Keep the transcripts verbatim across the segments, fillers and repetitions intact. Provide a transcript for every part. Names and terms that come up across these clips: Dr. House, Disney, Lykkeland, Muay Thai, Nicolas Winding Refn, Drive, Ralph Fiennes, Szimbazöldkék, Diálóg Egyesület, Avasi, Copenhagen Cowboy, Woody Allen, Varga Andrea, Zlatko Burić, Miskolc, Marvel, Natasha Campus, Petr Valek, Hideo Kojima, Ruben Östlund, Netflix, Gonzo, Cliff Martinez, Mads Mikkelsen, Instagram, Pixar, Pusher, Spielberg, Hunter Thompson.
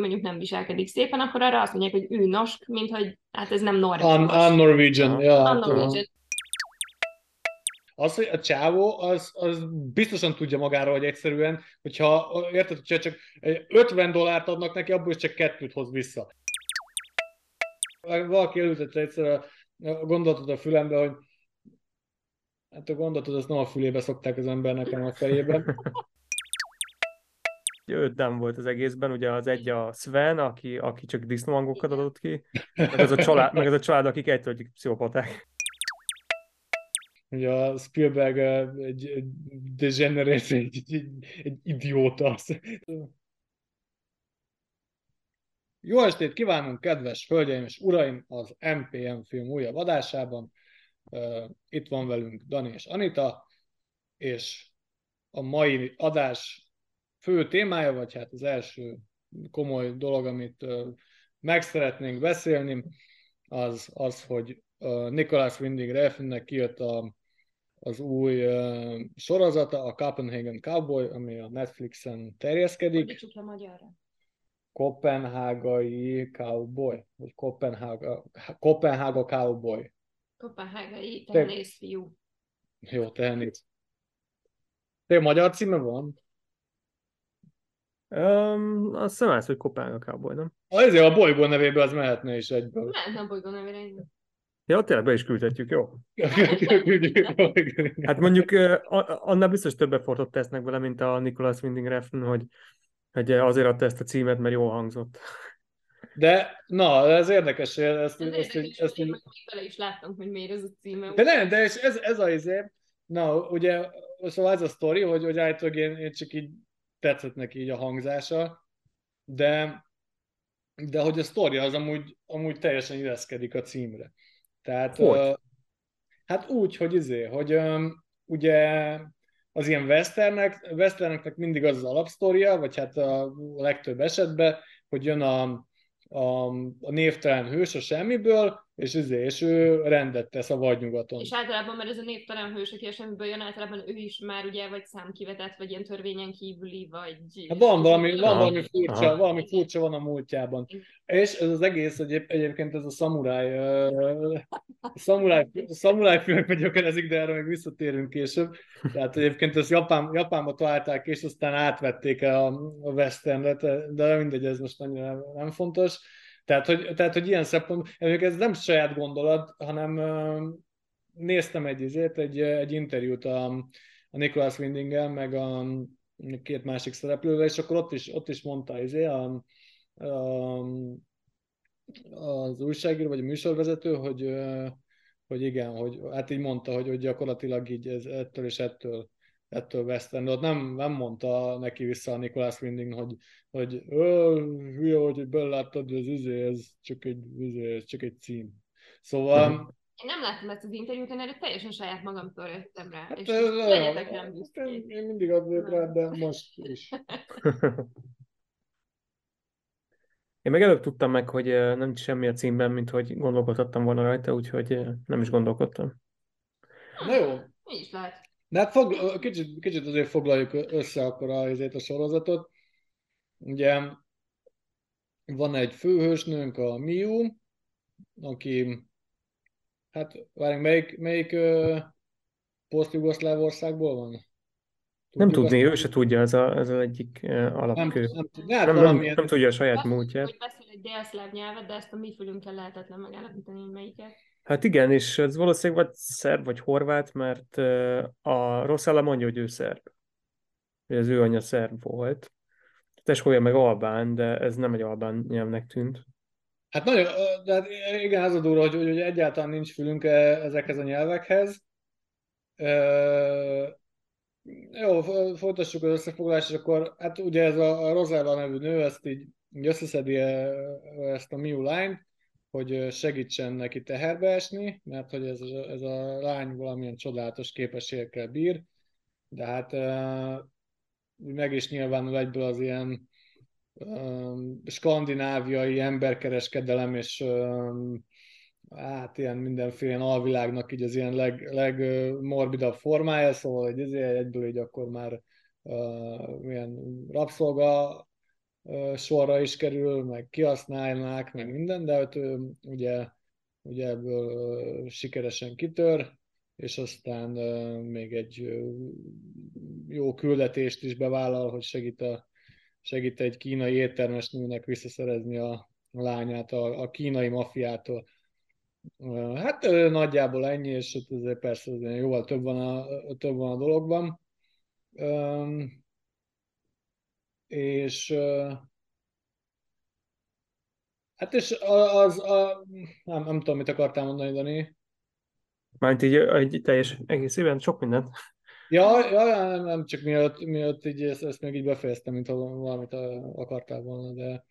mondjuk nem viselkedik szépen, akkor arra azt mondják, hogy ő nosk, mint hogy hát ez nem norvég. I'm Norwegian, yeah. Az, hogy a csávó, az, az biztosan tudja magáról, hogy egyszerűen, hogyha, érted, hogyha csak ötven dollárt adnak neki, abból is csak kettőt hoz vissza. Valaki elültette egyszer a gondolatot a fülembe, hogy hát a gondolatot azt nem a fülébe szokták az embernek, hanem a fejében. Öt nem volt az egészben, ugye az egy a Sven, aki, aki csak disznóangokat adott ki, meg ez a család, meg ez a család akik egytől egyik pszichopaták. Ugye a Spielberg egy degenerate, egy, egy, egy idióta. Jó estét kívánunk, kedves hölgyeim és uraim, az em pé em film újabb adásában. Itt van velünk Dani és Anita, és a mai adás fő témája, vagy hát az első komoly dolog, amit meg szeretnénk beszélni, az az, hogy Nicolas Winding Refnnek kijött a, az új uh, sorozata, a Copenhagen Cowboy, ami a Netflixen terjeszkedik. Hogy csak a magyarra? Kopenhágai Cowboy, vagy Kopenhága, Kopenhága Cowboy. Kopenhágai tehenészfiú. Te... Jó, tehenész. Te magyar címe van? Um, azt hiszem az, hogy Kopenhága Cowboy, nem? Ezért a bolygó nevében az mehetne is egyből. Mehetne a bolygó nevére egyből. Ja, tényleg be is küldhetjük, jó? Hát mondjuk annál biztos több effortot tesznek vele, mint a Nicolas Winding Refn, hogy, hogy azért adta ezt a címet, mert jól hangzott. De, na, ez érdekes. Ezt, ez ezt, érdekes, ezt, én ezt... bele is láttam, hogy miért ez a címe. De nem, de ez, ez a izé, na, ugye, szóval ez a sztori, hogy, hogy állítólag én, én csak így tetszett neki így a hangzása, de, de hogy a sztori az amúgy, amúgy teljesen illeszkedik a címre. Tehát, uh, hát úgy, hogy izé, hogy um, ugye az ilyen westernek, westerneknek mindig az az alapsztória, vagy hát a, a legtöbb esetben, hogy jön a, a, a névtelen hős a semmiből, és izé, és ő rendet tesz a vadnyugaton. És általában, mert ez a névtelen hős, aki a semmiből jön, általában ő is már ugye vagy számkivetett, vagy ilyen törvényen kívüli, vagy... Hát van valami, van valami furcsa, valami furcsa van a múltjában. És ez az egész, egyéb, egyébként ez a szamuráj... Uh, szamuráj, szamuráj filmekben gyökerezik, de erre még visszatérünk később. Tehát egyébként ezt Japán, Japánba találták, és aztán átvették a, a westernre, de mindegy, ez most annyira nem fontos. Tehát hogy, tehát, hogy ilyen szempont, ez nem saját gondolat, hanem néztem egy izét, egy, egy interjút a, a Nicolas Windinggel, meg a két másik szereplővel, és akkor ott is, ott is mondta izé, a, a, az újságíró, vagy a műsorvezető, hogy, hogy igen, hogy, hát így mondta, hogy, hogy gyakorlatilag így ez, ettől és ettől ettől veszteni. Ott nem, nem mondta neki vissza a Nicolas Winding, hogy, hogy hülye vagy, hogy beláttad, ez, izé, ez, csak egy, izé, ez csak egy cím. Szóval... Mm. Én nem láttam ezt az interjút, én erre teljesen saját magamtól jöttem rá. Hát, és legyetek nem büszkék. Én mindig adnék rá, de most is. Én meg előbb tudtam meg, hogy nem semmi a címben, mint hogy gondolkodhattam volna rajta, úgyhogy nem is gondolkodtam. Na jó. Mi is lehet. De hát fogl- kicsit, kicsit azért foglaljuk össze akkor azért a sorozatot. Ugye van egy főhősnőnk, a Miu, aki, hát várjunk, melyik, melyik uh, posztjugoszláv országból van? Tudjuk nem tudni, ő se tudja, ez az egyik uh, alapkő. Nem, nem, nem, nem, nem, nem tudja a saját múltját. Hogy beszél egy délszláv nyelvet, de ezt a mi fülünkkel lehetetlen megállapítani, melyiket. Hát igen, és ez valószínűleg vagy szerb, vagy horvát, mert a rossz állam mondja, hogy ő szerb. Az ő anyja szerb volt. Tesója meg albán, de ez nem egy albán nyelvnek tűnt. Hát nagyon, de hát igen, az a durva, hogy, hogy egyáltalán nincs fülünk ezekhez a nyelvekhez. E- jó, folytassuk az összefoglalást, és akkor hát ugye ez a, a Rosella nevű nő, ezt így, így összeszedi ezt a Miu lányt, hogy segítsen neki teherbe esni, mert hogy ez, ez a lány valamilyen csodálatos képességekkel bír, de hát e, meg is nyilvánul egyből az ilyen e, skandináviai emberkereskedelem, és e, hát ilyen mindenféle alvilágnak így az ilyen leg, legmorbidabb formája, szóval hogy ezért egyből így akkor már e, ilyen rabszolga sorra is kerül, meg kihasználnák, meg minden, de hát ő ugye, ugye ebből sikeresen kitör, és aztán még egy jó küldetést is bevállal, hogy segít, a, segít egy kínai éttermes nőnek visszaszerezni a lányát a, a kínai mafiától. Hát nagyjából ennyi, és ezért persze azért jóval több van a, több van a dologban. És hát és az, a, nem, nem tudom, mit akartál mondani, Dani. Mert így, így teljes egészében sok mindent. Ja, ja nem, nem, csak mielőtt, mielőtt így, ezt, ezt még így befejeztem, mint ha valamit akartál volna, de...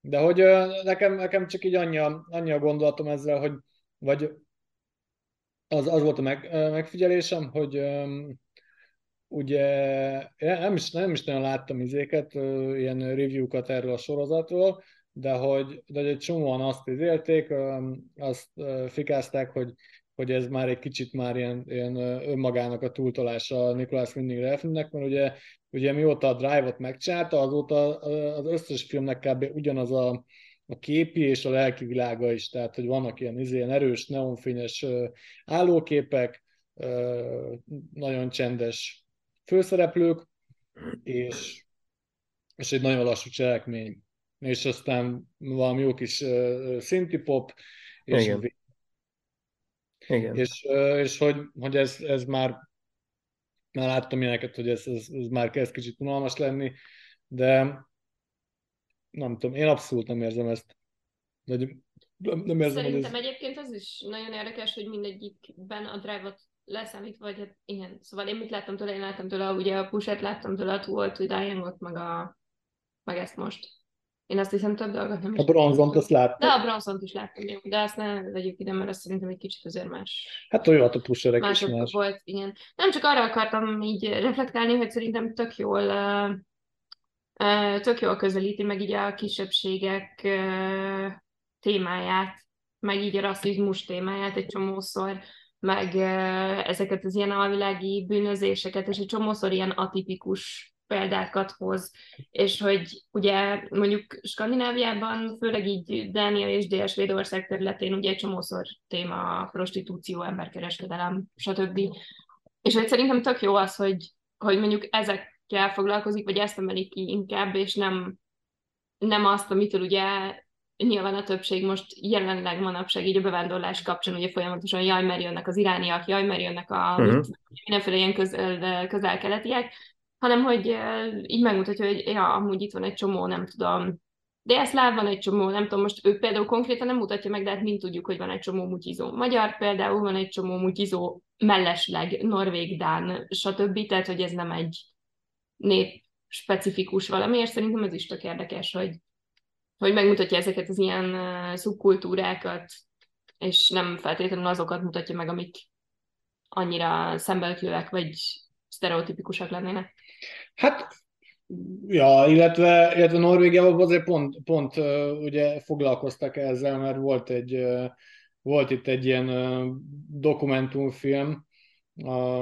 De hogy nekem, nekem csak így annyi a, annyi a gondolatom ezzel, hogy vagy az, az volt a meg, megfigyelésem, hogy öm, ugye nem is, nem is nagyon láttam izéket, ö, ilyen review-kat erről a sorozatról, de hogy de egy csomóan azt izélték, öm, azt ö, fikázták, hogy, hogy ez már egy kicsit már ilyen, ilyen önmagának a túltolása a Nicolas Winding Refnnek, mert ugye Ugye mióta a Drive-ot megcsinálta, azóta az összes filmnek kb. Ugyanaz a, a képi és a lelki világa is. Tehát, hogy vannak ilyen, ilyen erős, neonfényes állóképek, nagyon csendes főszereplők, és, és egy nagyon lassú cselekmény. És aztán valami jó kis szinti-pop, és, Igen. Igen. és, és hogy, hogy ez, ez már... Már láttam ilyeneket, hogy ez, ez, ez már kezd kicsit unalmas lenni, de nem tudom, én abszolút nem érzem ezt. Nem, nem érzem, Szerintem ez... egyébként az is nagyon érdekes, hogy mindegyikben a Drive-ot leszámítva, vagy hát igen. Szóval én mit láttam tőle? Én láttam tőle, ugye a Pushert láttam tőle, a Tuolt, Udányot, meg, meg ezt most. Én azt hiszem, több dolgot nem is. A Bronzont azt láttam. De a Bronzont is láttam, jó. De azt ne vegyük ide, mert azt szerintem egy kicsit azért más. Hát olyan a Pusherek is más. Volt, igen. Nem csak arra akartam így reflektálni, hogy szerintem tök jól, tök jól közelíti meg így a kisebbségek témáját, meg így a rasszizmus témáját egy csomószor, meg ezeket az ilyen alvilági bűnözéseket, és egy csomószor ilyen atipikus példákat hoz, és hogy ugye mondjuk Skandináviában, főleg így Dánia és Dél-Svédország területén ugye egy csomószor téma a prostitúció, emberkereskedelem, stb. És hogy szerintem tök jó az, hogy, hogy mondjuk ezekkel foglalkozik, vagy ezt emelik ki inkább, és nem, nem azt, amitől ugye nyilván a többség most jelenleg manapság így a bevándorlás kapcsán ugye folyamatosan jaj, mert jönnek az irániak, jaj, mert jönnek a uh-huh. mindenféle ilyen közel, közel-keletiek, hanem hogy így megmutatja, hogy ja, amúgy itt van egy csomó, nem tudom, de délszláv van egy csomó, nem tudom, most ő például konkrétan nem mutatja meg, de hát mind tudjuk, hogy van egy csomó mutyizó magyar, például van egy csomó mutyizó mellesleg, norvég, dán, stb. Tehát, hogy ez nem egy nép specifikus valami, és szerintem ez is tök érdekes, hogy, hogy megmutatja ezeket az ilyen uh, szubkultúrákat, és nem feltétlenül azokat mutatja meg, amik annyira szembeötlőek, vagy sztereotipikusak lennének. Hát, ja, illetve, illetve Norvégiában azért pont, pont ugye foglalkoztak ezzel, mert volt, egy, volt itt egy ilyen dokumentumfilm, a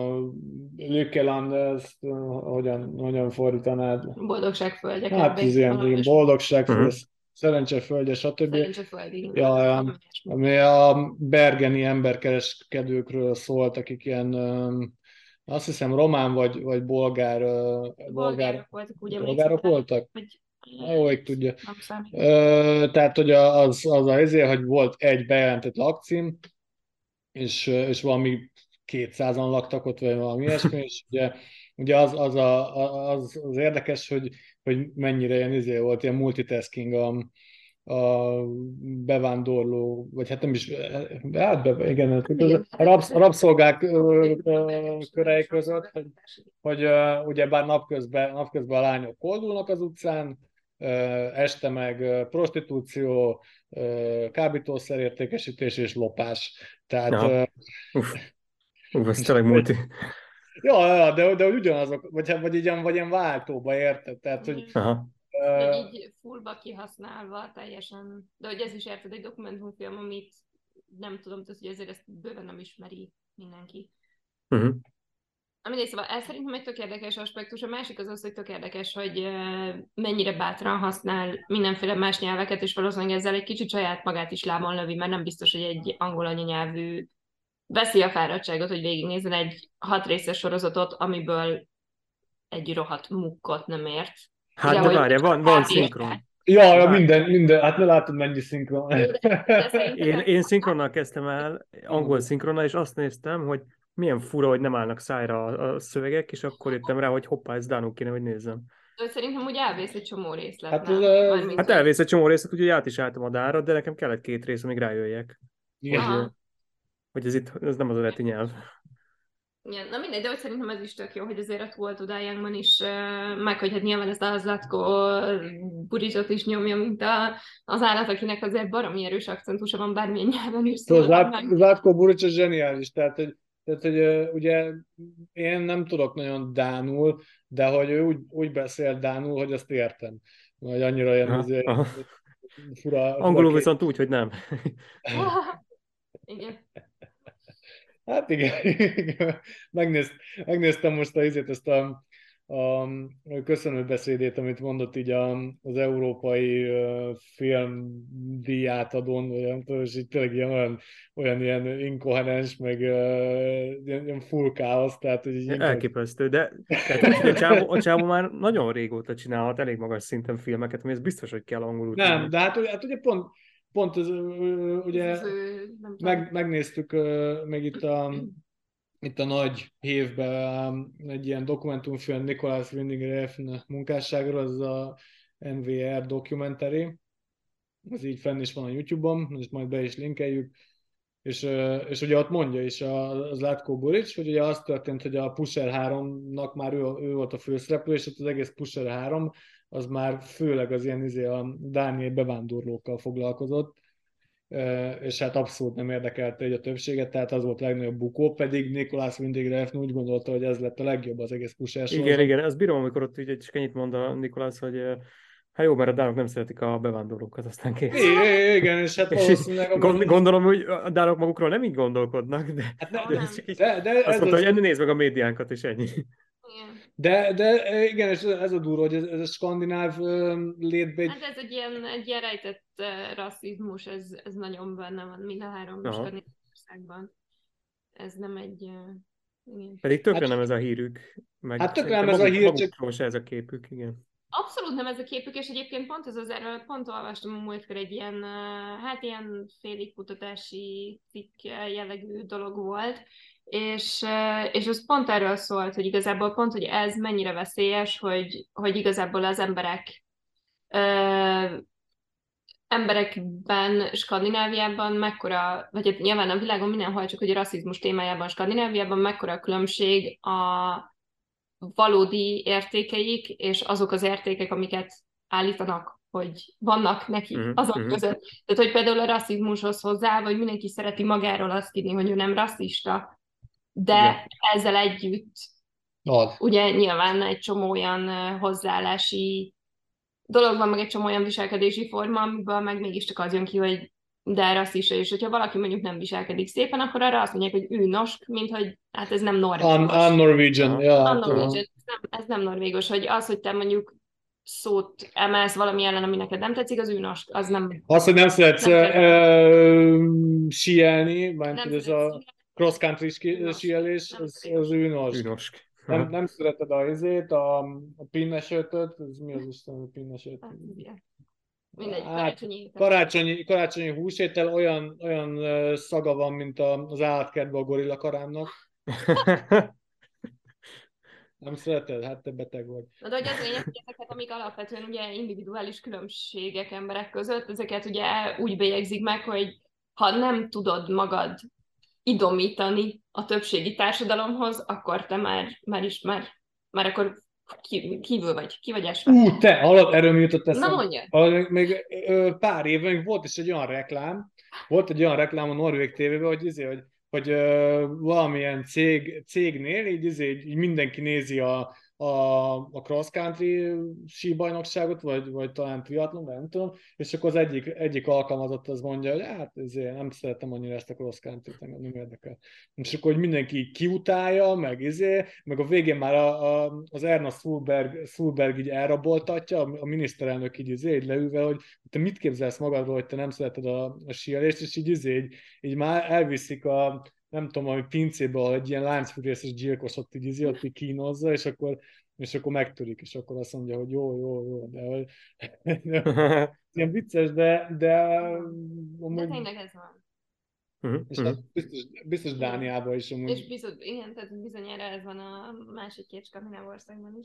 Lykkeland, ezt hogyan, hogyan fordítanád? Boldogságföldje. Hát ez ilyen boldogságföldje, uh-huh. szerencseföldje, stb. Szerencseföldje. Ja, ami a bergeni emberkereskedőkről szólt, akik ilyen azt hiszem román vagy, vagy bolgár... Bolgárok bolgár, voltak, ugye bolgárok voltak? Vagy... Jó, így tudja. Ö, tehát, hogy az, az a izé, hogy volt egy bejelentett lakcím, és, és valami kétszázan laktak ott, vagy valami ilyesmi, és ugye, ugye az, az, a, az, az érdekes, hogy, hogy mennyire ilyen izé volt, ilyen multitasking a, a bevándorló, vagy hát nem is, hát be, igen, a rabsz, rabszolgák körei között, hogy, hogy ugyebár napközben, napközben a lányok koldulnak az utcán, este meg prostitúció, kábítószer értékesítés és lopás. Tehát... Ja. Uff, Uf, ez tényleg múlti. Ja, de, de ugyanazok, vagy, vagy ilyen, vagy ilyen váltóba érted, tehát, hogy... Aha. Vagy így fullba kihasználva teljesen, de hogy ez is érted egy dokumentumfilm, amit nem tudom, tehát, hogy ezért ezt bőven nem ismeri mindenki. Uh-huh. Na mindegy, szóval ez szerintem egy tök érdekes aspektus. A másik az az, hogy tök érdekes, hogy mennyire bátran használ mindenféle más nyelveket, és valószínűleg ezzel egy kicsit saját magát is lábon lövi, mert nem biztos, hogy egy angol anyanyelvű veszi a fáradtságot, hogy végignézzen egy hat részes sorozatot, amiből egy rohadt mukkot nem ért. Hát de, de várja, van, van szinkron. Ja, minden, minden, hát ne látod, mennyi szinkron. Én, én szinkronnal kezdtem el, angol szinkronnal, és azt néztem, hogy milyen fura, hogy nem állnak szájra a szövegek, és akkor jöttem rá, hogy hoppá, ez dánul kéne, hogy nézzem. De szerintem úgy elvész egy csomó részlet. Hát, az... hát elvész egy csomó részlet, úgyhogy át is álltam a dánra, de nekem kellett két rész, amíg rájöjjek. Hogy, hogy ez itt ez nem az eredeti nyelv. Igen, na mindegy, de hogy szerintem ez is tök jó, hogy azért ott volt odájánkban is, meg hogy hát nyilván ezt a Zlatko Burićot is nyomja, mint a, az állat, akinek azért baromi erős akcentusa van, bármilyen nyelven is. Zlatko Burić az zseniális, tehát hogy, tehát, hogy ugye én nem tudok nagyon dánul, de hogy ő úgy, úgy beszél dánul, hogy azt értem. Vagy annyira ilyen azért aha. fura... Angolul fura viszont úgy, hogy nem. Igen. Hát igen, igen. Megnézt, megnéztem most a, ezt a, a köszönőbeszédét, amit mondott így a, az európai uh, filmdíját adón, vagy nem tudom, és így tényleg ilyen olyan, olyan ilyen inkoherens, meg uh, ilyen full káosz, tehát hogy így elképesztő, de tehát, a, csávó, a csávó már nagyon régóta csinálhat elég magas szinten filmeket, ami ez biztos, hogy kell angolul. Nem, csinálni. De hát, hát ugye pont Pont az, ugye meg, megnéztük meg itt a, itt a nagy hévben egy ilyen dokumentumfilm Nicolas Winding Refn munkásságról, az a en vé er documentary, ez így fenn is van a YouTube-on, és majd be is linkeljük, és, és ugye ott mondja is az Zlatko Burić, hogy ugye az történt, hogy a Pusher háromnak már ő, ő volt a főszereplő, és ott az egész Pusher három az már főleg az ilyen izé a dániai bevándorlókkal foglalkozott, és hát abszolút nem érdekelte egy a többséget, tehát az volt a legnagyobb bukó, pedig Nicolas Winding Refn úgy gondolta, hogy ez lett a legjobb az egész Pusher sorozat. Igen, igen, azt bírom, amikor ott így egy kenyit mond a Nicolas, hogy hát jó, mert a dánok nem szeretik a bevándorlókat, aztán kész. É, igen, és hát valószínűleg... És gond, gondolom, hogy a dánok magukról nem így gondolkodnak, de, hát nem, de, nem. Így, de, de azt mondta, az... hogy nézd meg a médiánkat, és ennyi. De, de igen, és ez a durva, hogy ez, ez a skandináv létben... Hát ez egy ilyen, egy ilyen rejtett rasszizmus, ez, ez nagyon benne van, mind a három skandináv országban. Ez nem egy... Igen. Pedig tökre hát, nem ez a hírük. Meg hát tökre nem ez a hír, csak... se ez a képük, igen. Abszolút nem ez a képük, és egyébként pont ez az, erről pont olvastam a múltkor egy ilyen, hát ilyen félig kutatási cikk jellegű dolog volt, és, és az pont erről szólt, hogy igazából pont, hogy ez mennyire veszélyes, hogy, hogy igazából az emberek ö, emberekben, Skandináviában mekkora, vagy hát nyilván a világon mindenhol, csak hogy a rasszizmus témájában, Skandináviában mekkora a különbség a valódi értékeik, és azok az értékek, amiket állítanak, hogy vannak neki mm-hmm. azok között. Tehát, hogy például a rasszizmushoz hozzá, vagy mindenki szereti magáról azt hinni, hogy ő nem rasszista, de igen. Ezzel együtt Ad. ugye nyilván egy csomó olyan hozzáállási dolog van, meg egy csomó olyan viselkedési forma, amiből meg mégiscsak az jön ki, hogy de rasszista, és hogyha valaki mondjuk nem viselkedik szépen, akkor arra azt mondják, hogy ő nosk, mint hogy hát ez nem norvégos. I'm, I'm Norwegian. Yeah, I'm Norwegian. Uh-huh. Ez, nem, ez nem norvégos, hogy az, hogy te mondjuk szót emelsz valami ellen, ami neked nem tetszik, az ő nosk, az nem... Az, hogy nem szeretsz síelni, mert ez a cross-country síelés, az ő nosk. Nem szereted a izét, a pinnesötöt, ez mi az Isten, a pinnesötöt? Mindegy, karácsonyi, karácsonyi, karácsonyi húsétel olyan, olyan szaga van, mint az állatkertben a gorilla karámnak. Nem szereted? Hát te beteg vagy. Na, de hogy az lényeg, hogy ezeket, amik alapvetően ugye individuális különbségek emberek között, ezeket ugye úgy bélyegzik meg, hogy ha nem tudod magad idomítani a többségi társadalomhoz, akkor te már, már is, már, már akkor... Ki, kívül vagy, ki vagy esve. Ú, te, halad, erről mi jutott eszem. Na mondja. Még, még ö, pár évben még volt is egy olyan reklám, volt egy olyan reklám a norvég tévében, hogy, izé, hogy, hogy ö, valamilyen cég, cégnél így, izé, így mindenki nézi a, a, a cross-country síbajnokságot, vagy, vagy talán triatlon, nem tudom, és akkor az egyik, egyik alkalmazott az mondja, hogy hát ezért nem szeretem annyira ezt a cross-countryt, nem, nem érdekel. És akkor, hogy mindenki így kiutálja, meg ezért, meg a végén már a, a, az Erna Solberg, Solberg így elraboltatja, a miniszterelnök így ezért, így leülve, hogy te mit képzelsz magadról, hogy te nem szereted a, a síelést, és így ezért, így, így már elviszik a nem tudom, ami pincébe egy ilyen láncfűrészes gyilkos ott így ízi, ott így kínozza, és akkor, és akkor megtörik, és akkor azt mondja, hogy jó, jó, jó, de hogy... ilyen vicces, de... De, amúgy... de tényleg ez van. És uh-huh. biztos, biztos Dániában is amúgy. És biztos, igen, tehát bizonyára ez van a másik két Skandináv-országban is.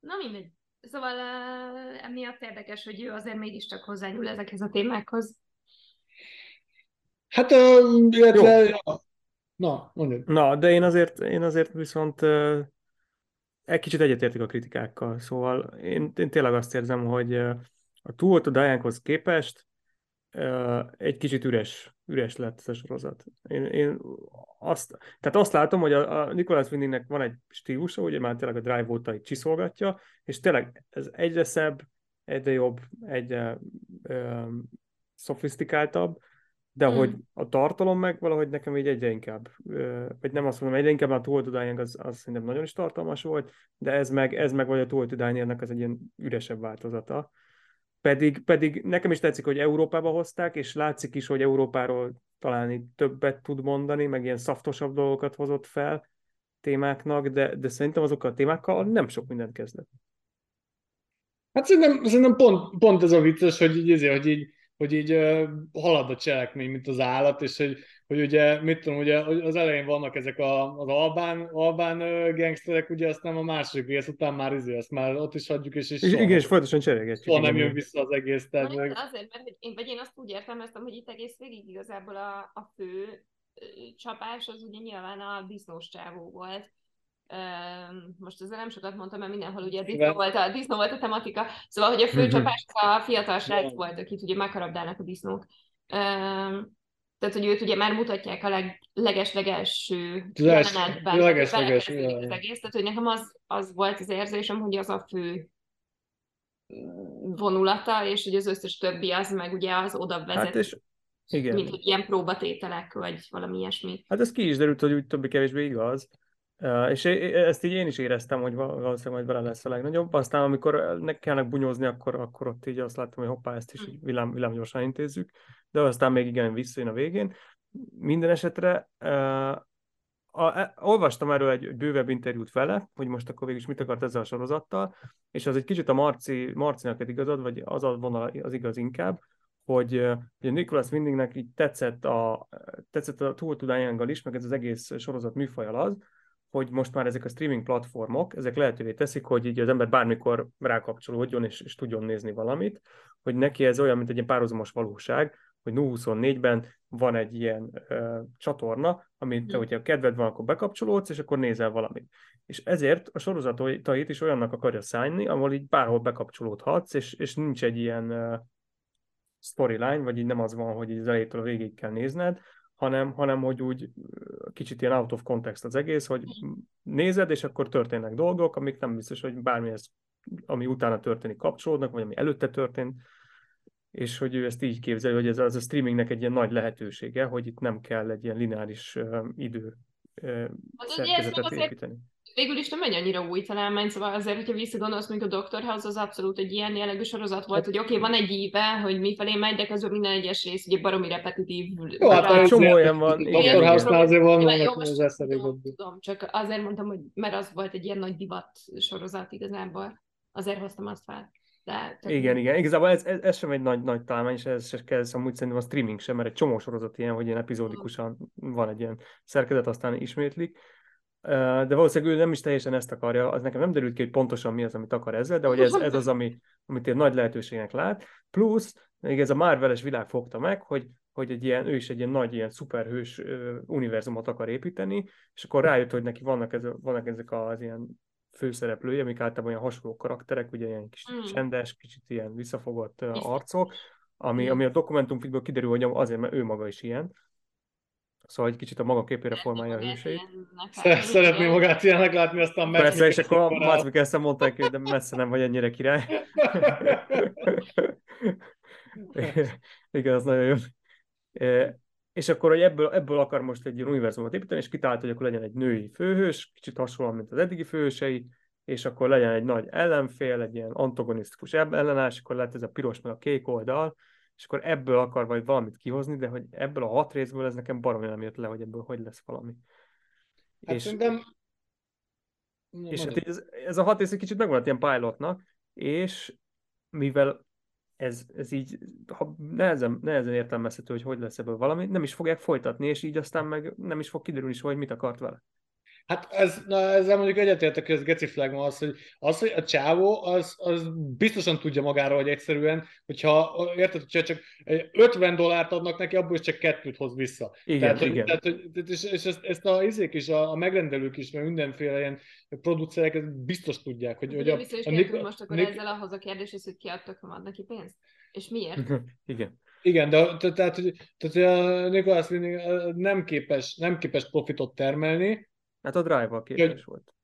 Na mindegy. Szóval uh, emiatt érdekes, hogy ő azért mégiscsak hozzányúl ezekhez a témákhoz. Hát, illetve... Na, mondjuk. Na, de én azért, én azért viszont egy kicsit egyetértek a kritikákkal, szóval én, én tényleg azt érzem, hogy a Two to Diane-hoz képest egy kicsit üres, üres lett ez a sorozat. Én, én azt, tehát azt látom, hogy a, a Nicolas Windingnek van egy stílusa, ugye már tényleg a Drive óta így csiszolgatja, és tényleg ez egyre szebb, egyre jobb, egyre ö, szofisztikáltabb, de hmm. hogy a tartalom meg valahogy nekem így egyre inkább, vagy nem azt mondom, egyre inkább a Two to Diane az, az szerintem nagyon is tartalmas volt, de ez meg, ez meg vagy a Two to Diane-nek az egy ilyen üresebb változata. Pedig, pedig nekem is tetszik, hogy Európába hozták, és látszik is, hogy Európáról talán így többet tud mondani, meg ilyen szaftosabb dolgokat hozott fel témáknak, de, de szerintem azokkal a témákkal nem sok mindent kezdett. Hát szerintem, szerintem pont, pont ez a vicces, hogy így ezért, hogy így hogy így uh, halad a cselekmény, mint az állat, és hogy, hogy ugye, mit tudom, ugye az elején vannak ezek a, az albán, albán uh, gangsterek, ugye aztán a második rész után már izé, ezt már ott is hagyjuk, és, és soha, igen, és folytosan cserégetjük. Soha nem jön vissza az egész tervek. Meg... Azért, mert hogy én, vagy én azt úgy értelmeztem, hogy itt egész végig igazából a, a fő csapás az ugye nyilván a disznós csávó volt. Most ezzel nem sokat mondtam, mert mindenhol ugye disznó volt a, disznó volt a tematika, szóval, hogy a főcsapás a fiatal srác volt, akit ugye megharabdálnak a disznók. Tehát, hogy őt ugye már mutatják a leg, leges-legelső jelenetben. Leges-legelső. Tehát, hogy nekem az, az volt az érzésem, hogy az a fő vonulata, és hogy az összes többi az meg ugye az oda vezet. Hát és... Igen. Mint hogy ilyen próbatételek, vagy valami ilyesmi. Hát ez ki is derült, hogy úgy többé-kevésbé igaz. Uh, és ezt így én is éreztem, hogy valószínűleg majd vele lesz a legnagyobb, aztán amikor ne kellene bunyózni, akkor, akkor ott így azt láttam, hogy hoppá, ezt is villám, villám gyorsan intézzük, de aztán még igen, visszajön a végén. Minden esetre uh, a, a, olvastam erről egy bővebb interjút vele, hogy most akkor végül is mit akart ezzel a sorozattal, és az egy kicsit a Marci, Marcinak igazad, vagy az a vonal az igaz inkább, hogy, hogy a Nicolas Windingnek így tetszett a, tetszett a Two to Diane-gal is, meg ez az egész sorozat műfajal az, hogy most már ezek a streaming platformok, ezek lehetővé teszik, hogy így az ember bármikor rákapcsolódjon és, és tudjon nézni valamit, hogy neki ez olyan, mint egy ilyen párhuzamos valóság, hogy nulla huszonnégyben van egy ilyen ö, csatorna, amit te, hogyha kedved van, akkor bekapcsolódsz, és akkor nézel valamit. És ezért a sorozatait is olyannak akarja szállni, ahol így bárhol bekapcsolódhatsz, és, és nincs egy ilyen ö, storyline, vagy így nem az van, hogy így az elejétől a végéig kell nézned, hanem, hanem hogy úgy kicsit ilyen out of context az egész, hogy nézed, és akkor történnek dolgok, amik nem biztos, hogy bármihez, ami utána történik, kapcsolódnak, vagy ami előtte történt, és hogy ő ezt így képzeli, hogy ez az a streamingnek egy ilyen nagy lehetősége, hogy itt nem kell egy ilyen lineáris uh, idő uh, hát szerkezetet építeni. Végül is nem egy annyira új találmány, szóval azért, hogyha visszagondolsz, mondjuk a doktor House az abszolút egy ilyen jellegű sorozat volt, hogy oké, okay, van egy íve, hogy mifelé megy, de közben minden egyes rész ugye baromi repetitív. Jó, hát a csomó olyan van. doktor House-nál azért van, mert az eszerűbb. Tudom, csak azért mondtam, hogy mert az volt egy ilyen nagy divat sorozat igazából, azért hoztam azt fel. De, igen, igen. Igazából ez, ez, ez sem egy nagy, nagy találmány, és ez sem kell, amúgy szerintem a streaming sem, mert egy csomó sorozat ilyen, hogy ilyen epizódikusan van egy ilyen szerkezet, aztán ismétlik. De valószínűleg ő nem is teljesen ezt akarja, az nekem nem derült ki, hogy pontosan mi az, amit akar ezzel, de hogy ez, ez az, ami, amit én nagy lehetőségnek lát. Plusz, még ez a Marvel-es világ fogta meg, hogy, hogy egy ilyen, ő is egy ilyen nagy, ilyen szuperhős ö, univerzumot akar építeni, és akkor rájött, hogy neki vannak, ez, vannak ezek az ilyen főszereplői, amik általában ilyen hasonló karakterek, ugye ilyen kis mm. csendes, kicsit ilyen visszafogott ö, arcok, ami, ami a dokumentumfilmből kiderül, hogy azért, mert ő maga is ilyen. Szóval egy kicsit a maga képére formálja a hőseit. Szeretné magát ilyenek látni, aztán meg... Persze, és akkor a Mads Mikkelsen mondta, hogy de messze nem vagy ennyire király. Igen, az nagyon jó. És akkor, hogy ebből, ebből akar most egy univerzumot építeni, és kitalálta, hogy akkor legyen egy női főhős, kicsit hasonlóan, mint az eddigi főhősei, és akkor legyen egy nagy ellenfél, egy ilyen antagonisztikus ellenállás, akkor lehet ez a piros meg a kék oldal, és akkor ebből akar vagy valamit kihozni, de hogy ebből a hat részből ez nekem baromira nem jött le, hogy ebből hogy lesz valami. Hát és szerintem... és hát ez, ez a hat rész egy kicsit megmaradt ilyen pilotnak, és mivel ez, ez így ha nehezen, nehezen értelmezhető, hogy hogy lesz ebből valami, nem is fogják folytatni, és így aztán meg nem is fog kiderülni soha, hogy mit akart vele. Hát ez, na, ezzel mondjuk egyetértek, hogy ez geciflágma az, hogy az, hogy a csávó, az, az biztosan tudja magára, hogy egyszerűen, hogyha, érted, hogyha csak ötven dollárt adnak neki, abból is csak kettőt hoz vissza. Igen, tehát, igen. Hogy, tehát, hogy, és, és ezt, ezt a izék is, a, a megrendelők is, mert mindenféle ilyen producerek ezt biztos tudják, hogy... hogy a, biztos a, a Nik- most akkor Nik- ezzel ahhoz a kérdéshez, hogy kiadtak, ha ad neki pénzt? És miért? Igen. Igen, de tehát, hogy a Nicolas Winding nem képes, nem képes profitot termelni. Hát a Drive-val képes volt.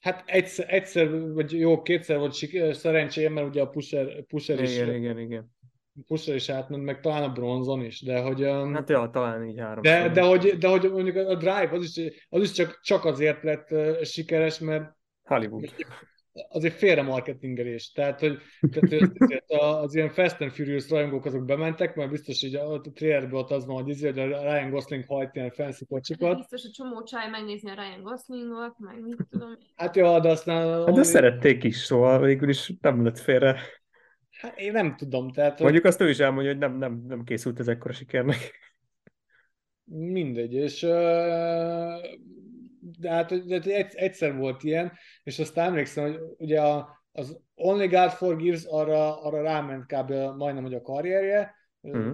Hát egyszer, egyszer, vagy jó, kétszer volt szerencsém, mert ugye a Pusher, pusher is... Igen, igen, igen. Pusher is átment, meg talán a Bronzon is, de hogy... Hát ja, talán így három. De, de, hogy, de hogy mondjuk a Drive az is, az is csak, csak azért lett sikeres, mert... Hollywood. Azért félre marketingelés. Tehát, hogy tehát az, az ilyen Fast and Furious rajongók azok bementek, mert biztos, hogy a, a trailerből ott az van, hogy a Ryan Gosling hajt ilyen fancy kocsikat. Biztos, hogy csomó csaj megnézni a Ryan Goslingot, meg mit tudom. Hát jó, de aztán... Hát de szerették is, szóval végül is nem lett félre. Hát én nem tudom, tehát... Mondjuk azt ő is elmondja, hogy nem, nem, nem készült ez ekkora sikernek. Mindegy, és... Uh... De hát de egyszer volt ilyen, és azt emlékszem, hogy ugye az Only God Forgives arra, arra ráment kb. Majdnem, hogy a karrierje, mm.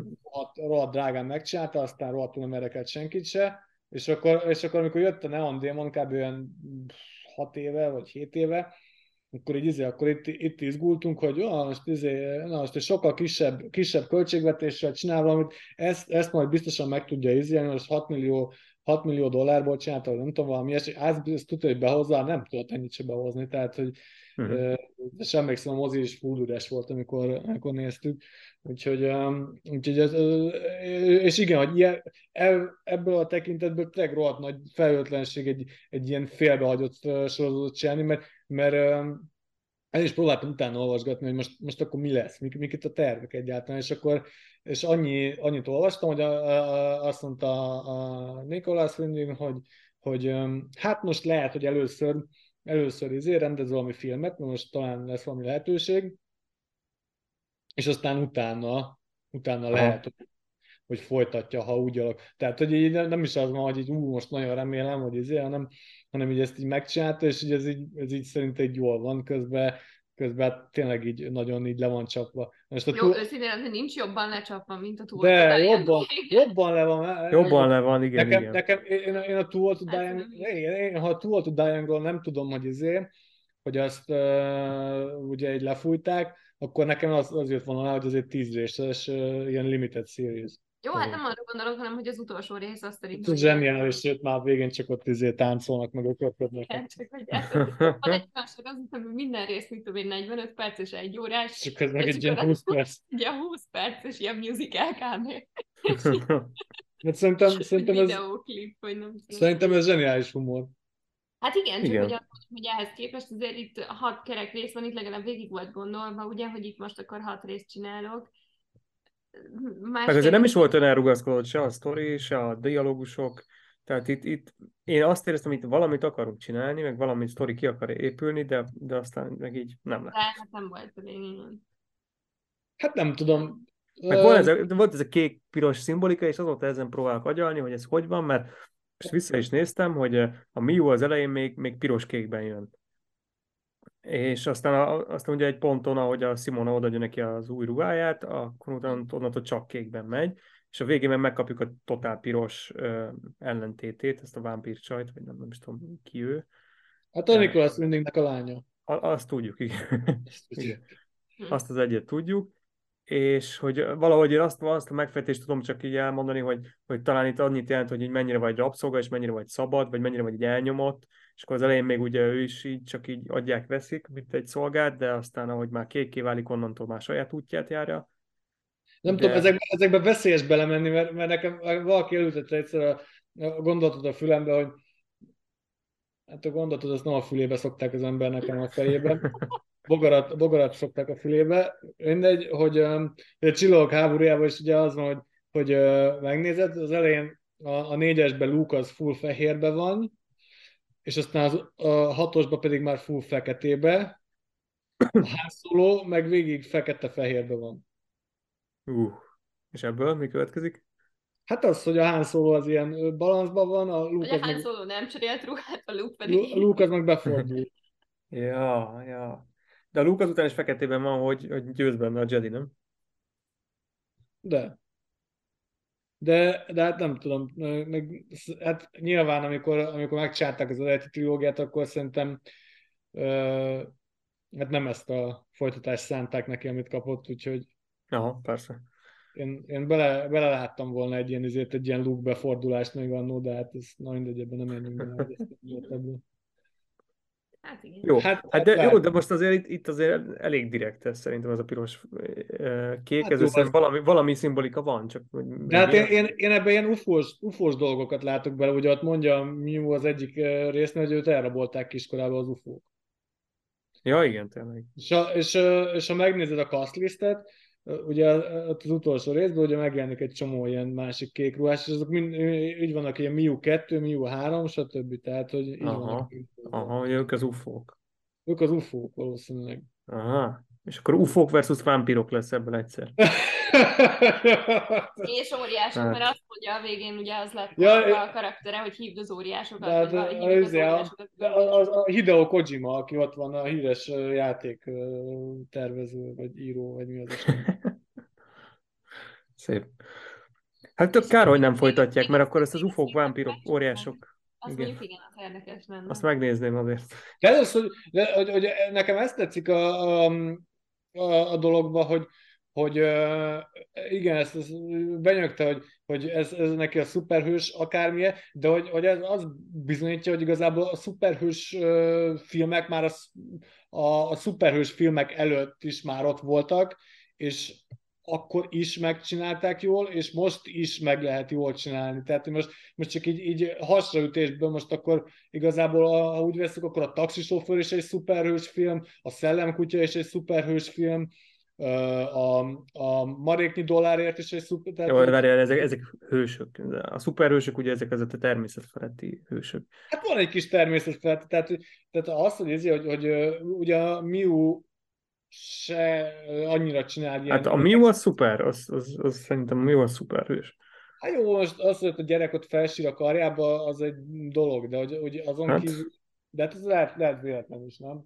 rohadt drágán megcsinálta, aztán rohadtul nem érdekelt senkit se, és akkor, és akkor amikor jött a Neon Demon kb. Olyan hat éve, vagy hét éve, akkor így, akkor itt, itt izgultunk, hogy na most, izé, na most sokkal kisebb, kisebb költségvetéssel csinál valamit, ezt, ezt majd biztosan meg tudja izélni, most hat millió dollárból csinálta, nem tudom, valami ilyesmi, azt tudta, hogy behozza, nem tudott ennyit se behozni, tehát, hogy uh-huh. e, sem emlékszem, a mozi is full üres volt, amikor, amikor néztük, úgyhogy, um, úgyhogy ez, és igen, hogy ilyen, ebből a tekintetből tényleg rohadt nagy felhőtlenség egy, egy ilyen félbehagyott sorozatot csinálni, mert, mert um, el is próbáltam utána olvasgatni, hogy most, most akkor mi lesz, mik, mik itt a tervek egyáltalán, és akkor és annyi, annyit olvastam, hogy a, a, azt mondta a, a Nicolas Winding, hogy, hogy hát most lehet, hogy először, először izé rendez valami filmet, mert most talán lesz valami lehetőség, és aztán utána, utána lehet, hogy folytatja, ha úgy alak. Tehát, hogy így nem is az van, hogy így ú, most nagyon remélem, hogy izé, hanem, hanem így ezt így megcsinálta, és így ez így, ez így szerint egy jól van közben, közben tényleg így nagyon így le van csapva. Most a jó, túl... őszintén nincs jobban lecsapva, mint a túloltodáján. De jobban, jobban le van. Jobban le van, igen, nekem, igen. Nekem, én, én a túloltodáján, ha a túloltodájánról nem tudom, hogy izé, hogy azt uh, ugye így lefújták, akkor nekem az, az jött volna, hogy azért tíz részes uh, ilyen limited series. Jó, hát nem arra gondolok, hanem, hogy az utolsó rész azt szerint... Ez zseniális, sőt, már végén csak ott izé táncolnak, meg ökölködnek. Igen, csak hogy van egy másik, az hiszem, hogy minden rész, mit tudom én, negyvenöt perc és egy órás. Csak ez meg egy ilyen húsz perc. Ilyen húsz perc, és ilyen musical kármény. Szerintem ez... Videóklip, vagy nem tudom. Szerintem ez zseniális humor. Hát igen, csak igen. Hogy azt mondjuk, hogy ehhez képest azért itt hat kerek rész van, itt legalább végig volt gondolva, ugye, hogy itt most akkor hat részt csinálok. Más hát azért nem is volt olyan elrugaszkodott se a sztori, se a dialógusok, tehát itt, itt én azt éreztem, hogy itt valamit akarunk csinálni, meg valami sztori ki akar épülni, de, de aztán meg így nem lehet. Hát nem volt a lényen. Hát nem tudom. Meg volt, ez a, volt ez a kék-piros szimbolika, és azóta ezen próbálok agyalni, hogy ez hogy van, mert most vissza is néztem, hogy a Miu az elején még, még piros-kékben jön. És aztán, a, aztán ugye egy ponton, ahogy a Simona odaadja neki az új ruháját, akkor onnantól csak kékben megy, és a végén meg megkapjuk a totál piros ö, ellentétét, ezt a vámpírcsajt, vagy nem, nem is tudom ki ő. Hát a Nicolas Windingnek a lánya. A, azt tudjuk, igen. Azt tudjuk. Azt az egyet tudjuk. és hogy valahogy én azt, azt a megfejtést tudom csak így elmondani, hogy, hogy talán itt annyit jelent, hogy így mennyire vagy rabszolga, és mennyire vagy szabad, vagy mennyire vagy elnyomott, és akkor az elején még ugye ő is így csak így adják, veszik, mint egy szolgát, de aztán ahogy már kékké válik, onnantól már saját útját járja. Nem de... tudom, ezekben, ezekben veszélyes belemenni, mert, mert nekem valaki elültette egyszer a, a gondolatot a fülembe, hogy hát a gondolatot azt nem a fülébe szokták az ember, nekem a fejében. Bogarat, bogarat szokták a fülébe. Mindegy, hogy um, a csillagok háborújában is ugye az van, hogy, hogy uh, megnézed, az elején a, a négyesben Luke az full fehérbe van, és aztán az, a hatosban pedig már full feketébe, a házszóló meg végig fekete-fehérbe van. Uh, és ebből mi következik? Hát az, hogy a Han Solo az ilyen balanszban van, a Luke... A Han Solo meg... nem cserélt ruhát, a Luke pedig... A Luke az meg befordul. ja, ja. De a Luke azután is feketében van, hogy, hogy győz benne a Jedi, nem? De. De, de hát nem tudom. Meg, hát nyilván, amikor, amikor megcsárták az eredeti trilógiát, akkor szerintem uh, hát nem ezt a folytatást szánták neki, amit kapott, úgyhogy... Aha, persze. Én, én bele, bele láttam volna egy ilyen, ezért egy ilyen Luke-befordulást még annó, de hát ez na mindegy, ebben nem érjünk bele. Hát igen. Jó, hát, hát de, jó, de most azért itt, itt azért elég direkt ez szerintem ez a piros kék, hát ez jó, az... valami, valami szimbolika van. Csak, hogy de hát én, én, én ebben ilyen ufós, ufós dolgokat látok bele, ugye ott mondja Miu az egyik résznél, hogy őt elrabolták kiskorában az ufók. Ja, igen, tényleg. És ha, és, és ha megnézed a castlistet, ugye az utolsó részben ugye megjelenik egy csomó ilyen másik kék ruhás, és azok mind, így vannak ilyen Miu kettő, Miu három, stb. Tehát, hogy így aha, vannak. Aha, ők az ufók. Ők az ufók valószínűleg. Aha, és akkor ufók versus vámpirok lesz ebből egyszer. és óriások, hát. Mert azt mondja a végén, ugye az lett ja, a karaktere, hogy hívd az óriásokat. De, de, hívd az az óriásokat. De az a Hideo Kojima, aki ott van a híres játék tervező, vagy író, vagy mi az eset. Szép. Hát tök kár, hogy nem folytatják, mert akkor ezt az ufók, vámpírok, óriások... Azt igen. Mondjuk igen, az érdekes lenne. Azt megnézném azért. De az, hogy, hogy, hogy nekem ezt tetszik a, a, a, a dologban, hogy hogy uh, igen, ezt, ezt benyögte, hogy, hogy ez, ez neki a szuperhős akármilyen, de hogy, hogy ez az bizonyítja, hogy igazából a szuperhős uh, filmek már a, a, a szuperhős filmek előtt is már ott voltak, és akkor is megcsinálták jól, és most is meg lehet jól csinálni. Tehát most, most csak így, így hasraütésből most akkor igazából, ha úgy veszük, akkor a Taxisofőr is egy szuperhős film, a Szellemkutya is egy szuperhős film, A, a maréknyi dollárért is egy szuper... Tehát... Jó, várjál, ezek, ezek hősök. A szuperhősök ugye ezek az a természetfeletti hősök. Hát van egy kis természetfeletti, tehát, tehát azt, hogy, ezért, hogy, hogy ugye a Miu se annyira csinál ilyen... Hát a Miu az szuper, az, az, az szerintem a Miu az szuperhős. Hát jó, most az, hogy a gyerek ott felsír a karjába, az egy dolog, de hogy, hogy azon hát... kívül... De hát ez lehet, lehet véletlen is, nem?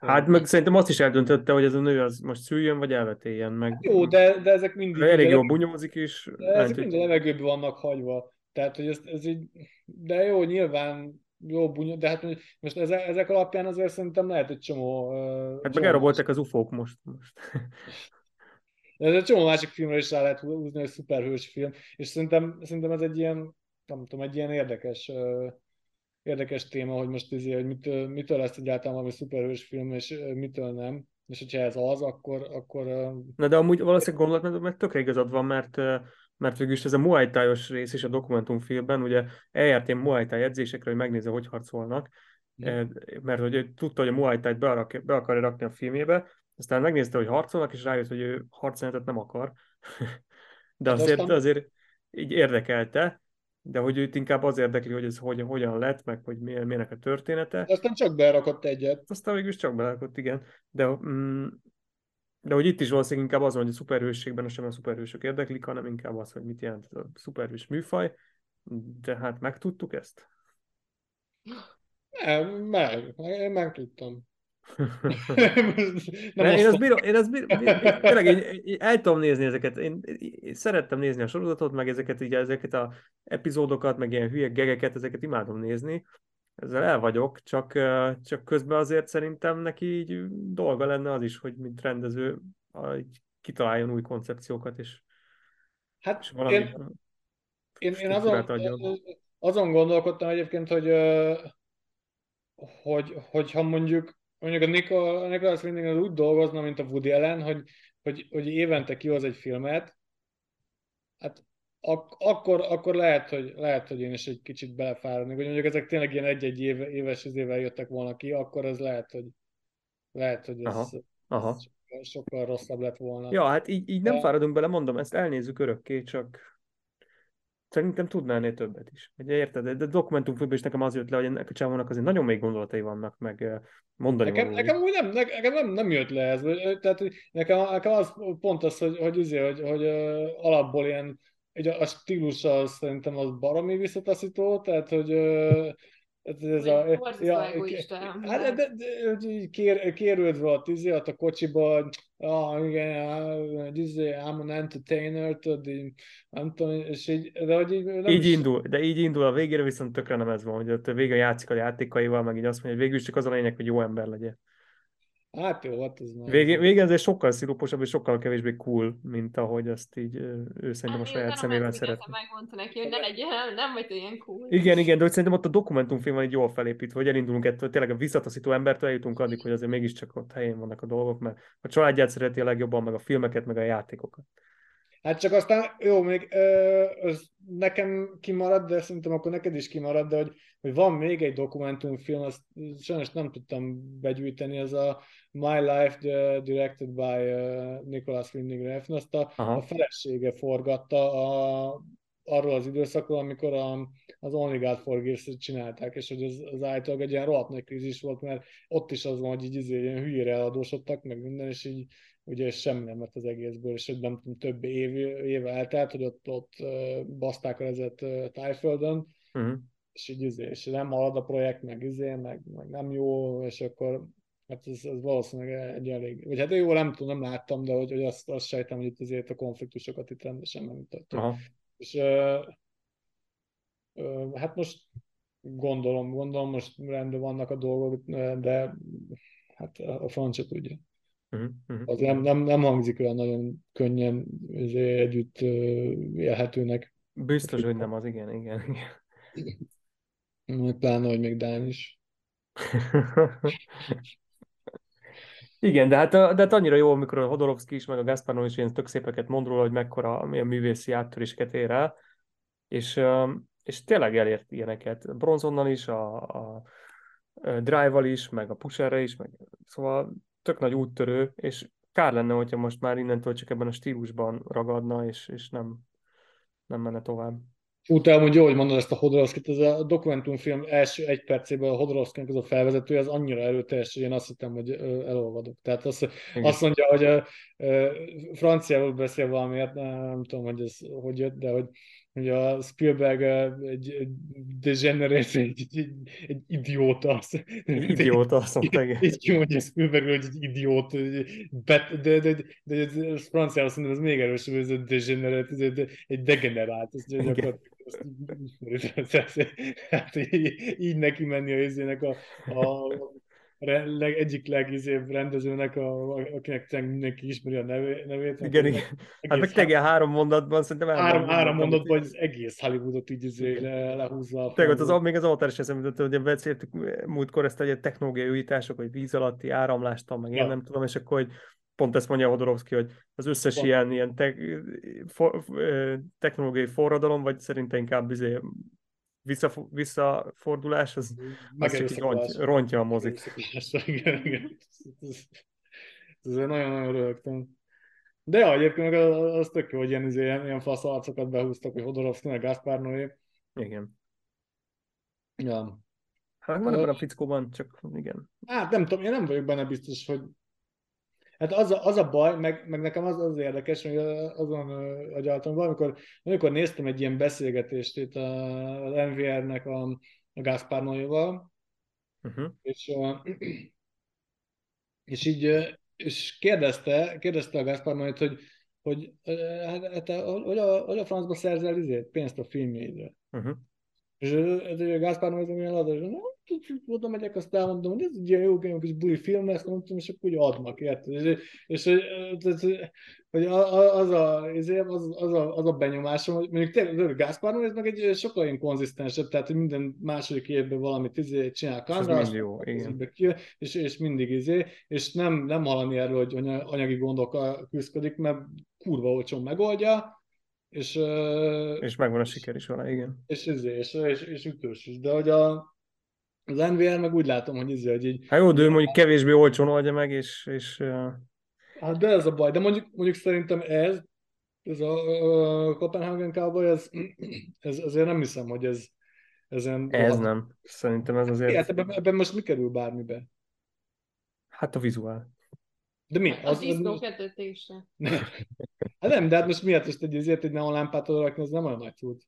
Hát meg szerintem azt is eldöntötte, hogy ez a nő az most szüljön, vagy elvetéljen meg. Jó, de, de ezek mindig... De elég jól bunyózik is. Ezek mind a levegőben vannak hagyva. Tehát, hogy ez, ez így... De jó, nyilván jó bunyó, de hát most ezek, ezek alapján azért szerintem lehet egy csomó... Hát csomó meg elrabolták az ufók most. most. Ez egy csomó másik filmre is rá lehet húzni, hogy szuperhős film. És szerintem, szerintem ez egy ilyen, nem tudom, egy ilyen érdekes... Érdekes téma, hogy most izé, hogy mit, mitől lesz egyáltalán valami szuperhős film, és mitől nem. És hogyha ez az, akkor... akkor... Na de amúgy valószínűleg gondolatban, mert tökre igazad van, mert, mert végül is ez a Muay Thai-os rész is a dokumentumfilmben, ugye eljárt ilyen Muay Thai edzésekre, hogy megnézze, hogy harcolnak, mm. mert hogy ő tudta, hogy a Muay Thai-t be, be akarja rakni a filmjébe, aztán megnézte, hogy harcolnak, és rájött, hogy ő harcjelenetet nem akar. De azért, aztán... azért így érdekelte, de hogy őt inkább az érdekli, hogy ez hogyan, hogyan lett, meg hogy milyen, milyenek a története. Aztán csak berakott egyet. Aztán végül csak berakott, igen. De, mm, de hogy itt is valószínűleg inkább az van, hogy a szuperhősségben sem a szuperhősök érdeklik, hanem inkább az, hogy mit jelent a szuperhős műfaj. De hát megtudtuk ezt? Nem, meg. Én megtudtam. én azt bírom, én azt bírom, tényleg én, én el tudom nézni ezeket, én, én szerettem nézni a sorozatot, meg ezeket, így, ezeket az epizódokat, meg ilyen hülye gegeket, ezeket imádom nézni, ezzel el vagyok, csak, csak közben azért szerintem neki így dolga lenne az is, hogy mint rendező, kitaláljon új koncepciókat, és, hát és valami én, én, én azon, azon gondolkodtam egyébként, hogy, hogy, hogy ha mondjuk, mondjuk a Nicolas Winding az úgy dolgozna, mint a Woody Allen, hogy, hogy, hogy évente kihoz egy filmet, hát Ak- akkor, akkor lehet, hogy, lehet, hogy én is egy kicsit belefáradnék, hogy mondjuk ezek tényleg ilyen egy-egy éve, éves izével jöttek volna ki, akkor ez lehet, hogy lehet, hogy ez, aha, aha. ez sokkal, sokkal rosszabb lett volna. Ja, hát így, így nem De... fáradunk bele, mondom, ezt elnézzük örökké, csak szerintem tudnál ennél többet is. Ugye érted? De dokumentumfilmben is nekem az jött le, hogy ennek a csávónak azért nagyon mély gondolatai vannak, meg mondani nekem, nekem úgy nem, nekem nem, nem jött le ez. Tehát nekem, nekem az pont az, hogy, hogy, izé, hogy, hogy alapból ilyen a stílusa szerintem az baromi visszataszító, tehát hogy ez a... Hát kérődve a tíziat a kocsiba, ah igen, I'm an entertainer, nem tudom, és így... Így indul, de így indul, a végére viszont tökre nem ez van, hogy ott végre játszik a játékaival, meg így azt mondja, hogy végül csak az a lényeg, hogy jó ember legyen. Hát jó, hát ez már... Végén azért sokkal sziruposabb és sokkal kevésbé cool, mint ahogy azt így ő szerintem a saját szemével szeretné. Hát megmondta neki, hogy ne legyen, nem vagy olyan cool. Igen, igen, de szerintem ott a dokumentumfilm van így jól felépítve, hogy elindulunk ettől, tényleg a visszataszító embertől eljutunk addig, hogy azért mégiscsak ott helyén vannak a dolgok, mert a családját szereti a legjobban, meg a filmeket, meg a játékokat. Hát csak aztán, jó, még ö, ez nekem kimarad, de szerintem akkor neked is kimarad, de hogy, hogy van még egy dokumentumfilm, azt sajnos nem tudtam begyűjteni, ez a My Life Directed by Nicolas Winding Refn, azt a, a felesége forgatta a, arról az időszakról, amikor a, az Only God Forgives-t csinálták, és hogy az, az állítólag egy ilyen rohadt nagy krízis volt, mert ott is az van, hogy így izé, ilyen hülyére eladósodtak, meg minden, és így ugye semmi nem lett az egészből, és nem tudom, több év, éve eltelt, hogy ott, ott baszták a rezet Tájföldön, uh-huh. és így izé, és nem halad a projekt, meg izé, meg, meg nem jó, és akkor hát ez, ez valószínűleg egy elég, vagy hát jó, nem tudom, nem láttam, de hogy, hogy azt, azt sejtem, hogy itt azért a konfliktusokat itt rendesen megmutatjuk. Uh-huh. És ö, ö, hát most gondolom, gondolom, most rendben vannak a dolgok, de hát a franc se tudja. Uh-huh. Az nem, nem, nem hangzik olyan nagyon könnyen együtt élhetőnek. Biztos, hát, hogy nem az, igen, igen. igen. Pláne, hogy még Dán is. Igen, de hát, de hát annyira jó, amikor a Jodorowsky is, meg a Gaspar Noé is ilyen tök szépeket mond róla, hogy mekkora milyen művészi áttöréseket ér el, és, és tényleg elért ilyeneket. Bronzonnal is, a, a Drive-val is, meg a Pusherre is, meg, szóval tök nagy úttörő, és kár lenne, hogyha most már innentől csak ebben a stílusban ragadna, és, és nem, nem menne tovább. Utána mondja, hogy mondod ezt a Jodorowskyt, ez a dokumentumfilm első egy percében a Jodorowskynak az a felvezetője, az annyira erőteljes, hogy én azt hittem, hogy elolvadok. Tehát azt, azt mondja, hogy a, a, franciául beszél valamiért, nem tudom, hogy ez hogy jött, de hogy, hogy a Spielberg egy degenerate, egy, egy, egy idióta. Egy idióta, azt mondta, igen. Így mondja Spielberg, hogy egy idiót, de, de, de, de, de franciául szerintem ez még erősebb, ez a degenerate, egy degenerált. Hát így, így neki menni a izének a, a leg, egyik legizébb rendezőnek, a, akinek mindenki ismeri a nevé, nevét. Igen, igen. Hát meg tegél három mondatban, szerintem három, három mondatban, hogy az egész Hollywoodot így izé le, lehúzza. Tegod, az, még az alter is eszembe jutott, hogy beszéltük múltkor ezt egy technológiai újítások, hogy víz alatti áramlástal, meg ja. én nem tudom, és akkor, hogy pont ezt mondja Jodorowsky, hogy az összes van. ilyen, ilyen te- for- technológiai forradalom, vagy szerintem inkább bizony visszafo- visszafordulás, az, az csak így ront- rontja a mozit. Igen, igen. Ezért nagyon-nagyon rögtön. De ja, egyébként az, az tök jó, hogy ilyen, ilyen, ilyen fasz arcokat behúztak, hogy Jodorowsky, meg Gaspar Noé. Igen. Ja. Hát van ebben a fickóban, csak igen. Hát nem tudom, én nem vagyok benne biztos, hogy hát az a, az a baj, meg, meg nekem az az érdekes, hogy azon agyaltam valamikor, amikor néztem egy ilyen beszélgetést itt az en vé er-nek a, a Gaspar Noéval, uh-huh. és, és így és kérdezte, kérdezte a Gaspar Noét, hogy, hogy, hát, hogy, a, hogy a francba szerzel izét, pénzt a filmjédre. Uh-huh. Gaspar Noé milyen az, és oda megyek, azt elmondom, hogy ez egy ilyen jó kényom, hogy buli film, ezt mondtam, és akkor úgy adnak, érted? És hogy az a, az a, az a benyomásom, hogy mondjuk tényleg Gaspar Noé, ez meg egy sokkal inkonzisztensebb, tehát hogy minden második évben valamit izé csinál kamra, és, és, és mindig izé, és nem, nem hallani erről, hogy anyagi gondokkal küzdködik, mert kurva olcsón megoldja, és, és megvan a siker is vele, igen. És ezért, és, és, és ütős is. De hogy a, az en vé er meg úgy látom, hogy ezért, hogy így... Hát jó, de ő mondjuk kevésbé olcsón oldja meg, és... és hát de ez a baj. De mondjuk, mondjuk szerintem ez, ez a uh, Copenhagen Cowboy, ez, ez azért nem hiszem, hogy ez... Ezen ez rohadt. Nem. Szerintem ez azért... Hát ebben, ebben most mi kerül bármibe? Hát a vizuál. De mi? Az disznó kötötése. Hát nem, de hát most miért most egy ezért egy neonlámpát oda rakni, az nem olyan nagy tud.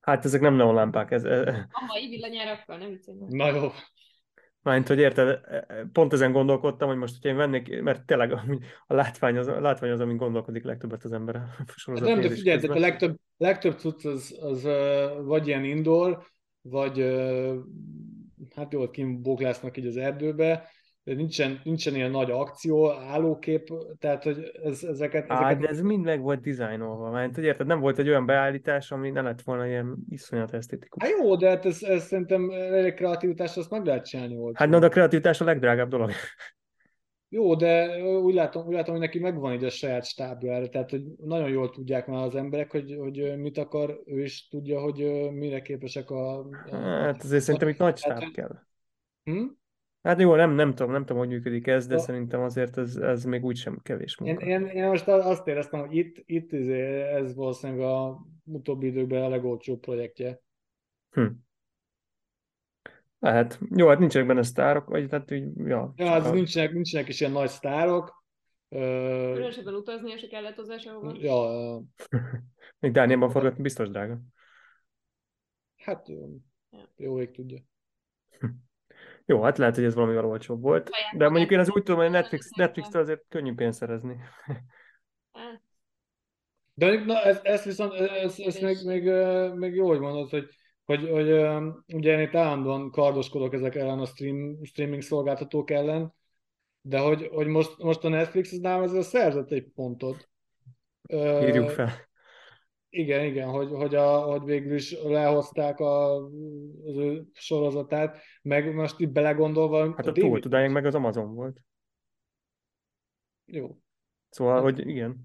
Hát ezek nem neonlámpák. Ez... A mai villanyárakkal nem vicc. Na jó. Mármint, hogy érted, pont ezen gondolkodtam, hogy most, hogyha én vennék, mert tényleg a látvány az, a látvány az amin gondolkodik legtöbbet az ember. Hát nem, de figyeljetek, a legtöbb, legtöbb cucc az, az vagy ilyen indoor, vagy hát jól kint bóklásznak így az erdőbe, Nincsen, nincsen ilyen nagy akció, állókép, tehát hogy ez, ezeket... Á, ezeket... de ez mind meg volt dizájnolva, mert hogy érted, nem volt egy olyan beállítás, ami ne lett volna ilyen iszonyat esztétikus. Hát jó, de hát ez, ez szerintem a kreativitásra azt meg lehet csinálni volt. Hát na, de a kreativitás a legdrágább dolog. Jó, de úgy látom, úgy látom, hogy neki megvan így a saját stábja erre, tehát hogy nagyon jól tudják már az emberek, hogy, hogy mit akar, ő is tudja, hogy mire képesek a... Hát azért a... szerintem itt nagy stáb hát, kell. Hm? Hát jó, nem, nem tudom, nem tudom, hogy működik ez, de a... szerintem azért ez, ez még úgysem kevés munka. Én, én, én most azt éreztem, hogy itt, itt ez valószínűleg a utóbbi időkben a legolcsóbb projektje. Hm. Lehet. Jó, hát nincsenek benne sztárok, vagy tehát így, ja. Ja, hát a... nincsenek, nincsenek is ilyen nagy sztárok. Különösebben utazni, és a kellett hozzá sehova. Ja. Még Dániában forgatni biztos drága. Hát jó, ég tudja. Hm. Jó, hát lehet, hogy ez valamivel olcsóbb volt, de mondjuk én az úgy tudom, hogy Netflix, Netflix-től azért könnyű pénzt szerezni. De na, ez, ez viszont, ez, ez még, még, még jó, hogy mondod, hogy, hogy, hogy ugye én itt állandóan kardoskodok ezek ellen a stream, streaming szolgáltatók ellen, de hogy, hogy most, most a Netflix az nálam ezzel szerzett egy pontot. Írjuk fel. Igen, igen, hogy, hogy, a, hogy végül is lehozták a, az ő sorozatát, meg most itt belegondolva... Hát a, a túl tudáig meg az Amazon volt. Jó. Szóval, hát, hogy igen.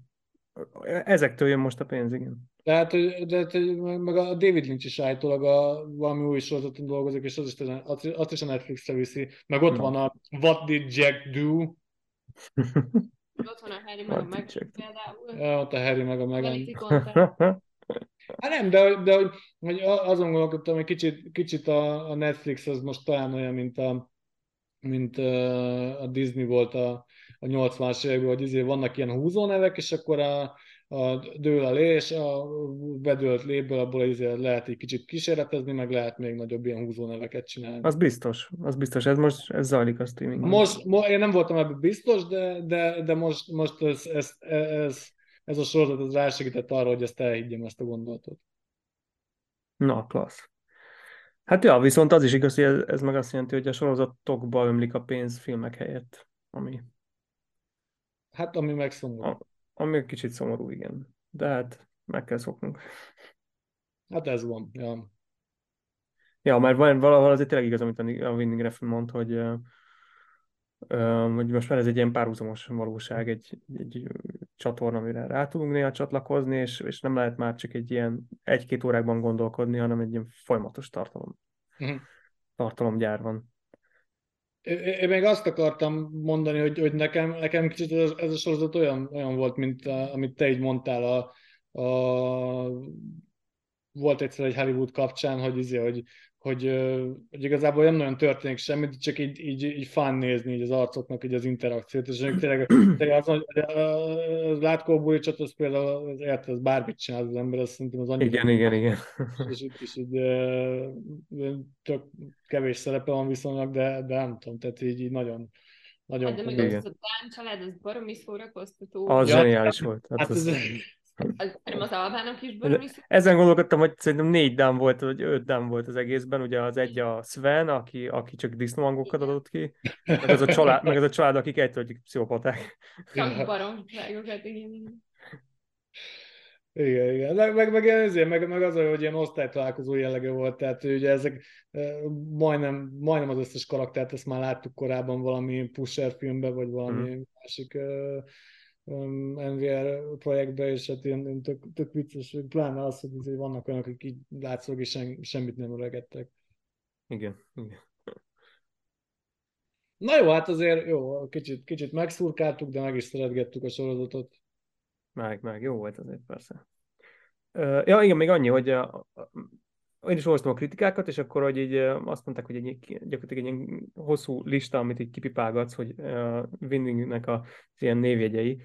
Ezektől jön most a pénz, igen. Tehát, hogy, de, hogy meg a David Lynch is állítólag a valami új sorozaton dolgozik, és az is, azt is a Netflixre viszi. Meg ott no. van a What Did Jack Do? Ott van a Harry meg a Meghan például. Ja, ott a Harry meg a Meghan. Hát nem, de, de hogy, hogy azon gondolkodtam, hogy kicsit, kicsit a, a Netflix az most talán olyan, mint a, mint a Disney volt a, a nyolcvanas években, hogy izé vannak ilyen húzónevek, és akkor a, a dől a lé, és a bedőlt léből abból izé lehet egy kicsit kísérletezni, meg lehet még nagyobb ilyen húzóneveket csinálni. Az biztos, az biztos, ez most ez zajlik a streaming. Most, mo- én nem voltam ebben biztos, de, de, de most, most ez, ez, ez, ez a sorozat az rásegített arra, hogy ezt elhiggyem, ezt a gondolatot. Na, klassz. Hát ja, viszont az is igaz, hogy ez, ez meg azt jelenti, hogy a sorozatokba ömlik a pénz filmek helyett, ami... Hát, ami megszomorú. A... Ami kicsit szomorú, igen. De hát meg kell szoknunk. Hát ez van, ja. Ja, mert valahol azért tényleg igaz, amit a Winding Refn mond, hogy, hogy most már ez egy ilyen párhuzamos valóság, egy, egy csatorna, amire rá tudunk néha csatlakozni, és, és nem lehet már csak egy ilyen egy-két órákban gondolkodni, hanem egy ilyen folyamatos tartalom. Uh-huh. Tartalomgyár van. Én még azt akartam mondani, hogy, hogy nekem, nekem kicsit ez, ez a sorozat olyan, olyan volt, mint a, amit te így mondtál, a, a, volt egyszer egy Hollywood kapcsán, hogy, izé, hogy, hogy, hogy igazából nem nagyon történik semmit, csak így, így, így fán nézni így az arcoknak így az interakciót, és tényleg, tényleg az, hogy az Zlatko Burićot, az például az, érte, az bármit csinál az ember, azt szerintem az annyira... Igen, igen, igen. És itt is így tök kevés szerepe van viszonylag, de, de nem tudom, tehát így, így nagyon... nagyon hát de meg az a Dán család, az baromi szórakoztató. Az zseniális volt. Hát az... Nem az Albának is bőrműszik. Ezen gondolkodtam, hogy szerintem négy dám volt, vagy öt dám volt az egészben. Ugye az egy a Sven, aki, aki csak disznóangokat adott ki, meg ez a család, meg ez a család akik egytől egyik pszichopaták. Baromságokat, igen. Igen, igen. Meg, meg, ezért, meg, meg az, hogy ilyen osztálytalálkozó jellege volt, tehát ugye ezek majdnem, majdnem az összes karaktert, ezt már láttuk korábban valami Pusher filmben, vagy valami hmm. másik uh, um, en vé er projektben, és hát ilyen, ilyen tök, tök vicces, pláne az, hogy vannak olyanok, akik így látszólag és semmit nem öregedtek. Igen, igen. Na jó, hát azért jó, kicsit, kicsit megszurkáltuk, de meg is szeretgettük a sorozatot. Meg, meg, jó volt azért, persze. Uh, ja, igen, még annyi, hogy a, a, én is olvastam a kritikákat, és akkor hogy így azt mondták, hogy egy, gyakorlatilag egy ilyen hosszú lista, amit így kipipálgatsz, hogy uh, Windingnek az ilyen névjegyei,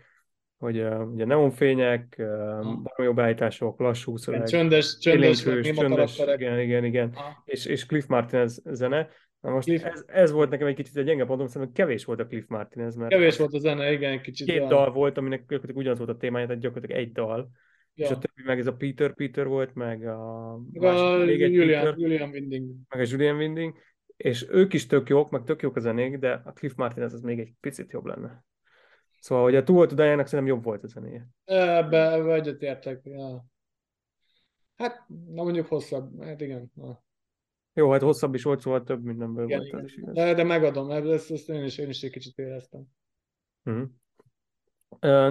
hogy uh, ugye neonfények, uh, barom jobb állítások, lassú szöveg, csöndes, csöndes, csöndes, igen, igen, igen, és, és Cliff Martinez zene. Na most ez, ez volt nekem egy kicsit egy gyenge pontom, szerintem kevés volt a Cliff Martinez, mert kevés volt a zene, igen, kicsit. Két olyan dal volt, aminek ugyanaz volt a témája, tehát gyakorlatilag egy dal. Ja. És a többi meg ez a Peter Peter volt, meg a, a, a Julian, Julian Winding. Meg a Julian Winding, és ők is tök jók, meg tök jók a zenék, de a Cliff Martinez az még egy picit jobb lenne. Szóval, hogy a Túl volt udájának szerintem jobb volt a zenéje. Ebbe, ebbe egyetértek, ja. Hát, na mondjuk hosszabb, hát igen, na. Jó, hát hosszabb is volt, szóval több mindenből igen, volt. Igen. Is, de, de megadom, ezt, ezt én, is, én is egy kicsit éreztem. Uh-huh.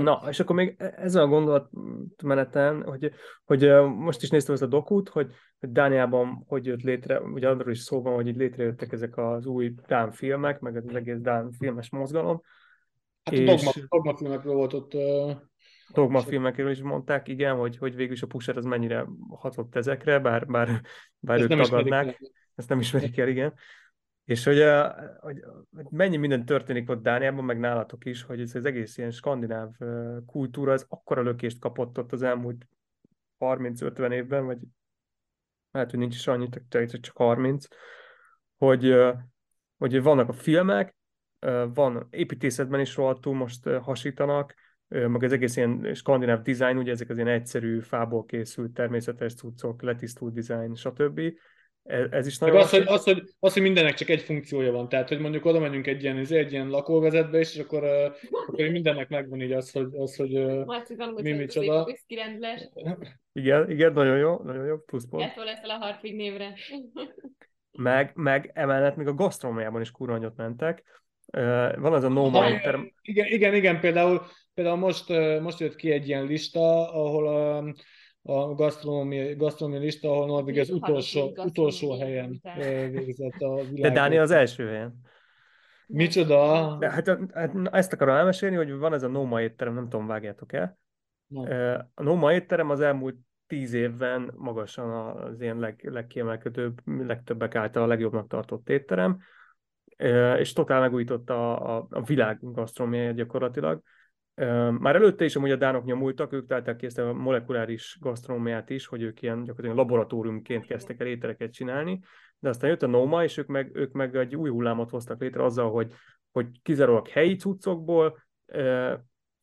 Na, és akkor még ezzel a gondolatmeneten, hogy, hogy most is néztem ezt a dokút, hogy Dániában hogy jött létre, ugye arról is szó van, hogy így létrejöttek ezek az új dán filmek, meg az egész dán filmes mozgalom. Hát és a dogma filmekről volt ott. Dogma filmekről is mondták, igen, hogy, hogy végül is a Pusher az mennyire hatott ezekre, bár, bár, bár ők tagadnák. Ezt nem ismerik el, igen. És hogy, hogy mennyi minden történik ott Dániában, meg nálatok is, hogy ez az egész ilyen skandináv kultúra, az akkora lökést kapott ott az elmúlt harminc-ötven évben, vagy hát, hogy nincs is annyit, csak harminc, hogy, hogy vannak a filmek, van építészetben is rohadtul most hasítanak, meg az egész ilyen skandináv design, ugye ezek az ilyen egyszerű, fából készült, természetes cuccok, letisztult design, stb. Ez, ez is nagyon az, hogy, az, hogy, az, hogy mindennek csak egy funkciója van, tehát, hogy mondjuk oda megyünk egy ilyen, egy ilyen lakóvezetbe, és akkor, akkor mindennek megvan így az, hogy, az, hogy mi micsoda. Igen, igen, nagyon jó, nagyon jó, plusz pont. Ettől leszel a harfig névre. Meg, meg emellett még a gasztronómiában is kurva nagyot mentek. Van az a Noma inter... Igen, igen, igen, például, például most, most jött ki egy ilyen lista, ahol a, a gasztronómia, gasztronómia lista, ahol Norvég az utolsó, utolsó helyen végzett a világon. De Dánia az első helyen. Micsoda? De, hát, hát, ezt akarom elmesélni, hogy van ez a Noma étterem, nem tudom, vágjátok el. Nem. A Noma étterem az elmúlt tíz évben magasan az ilyen leg, legkiemelkedőbb, legtöbbek által a legjobbnak tartott étterem, és totál megújította a, a, a világ gasztronómiáját gyakorlatilag. Már előtte is amúgy a dánok nyomultak, ők találták ki ezt a molekuláris gasztronómiát is, hogy ők ilyen gyakorlatilag laboratóriumként kezdtek el ételeket csinálni, de aztán jött a Noma, és ők meg, ők meg egy új hullámot hoztak létre azzal, hogy, hogy kizárólag helyi cuccokból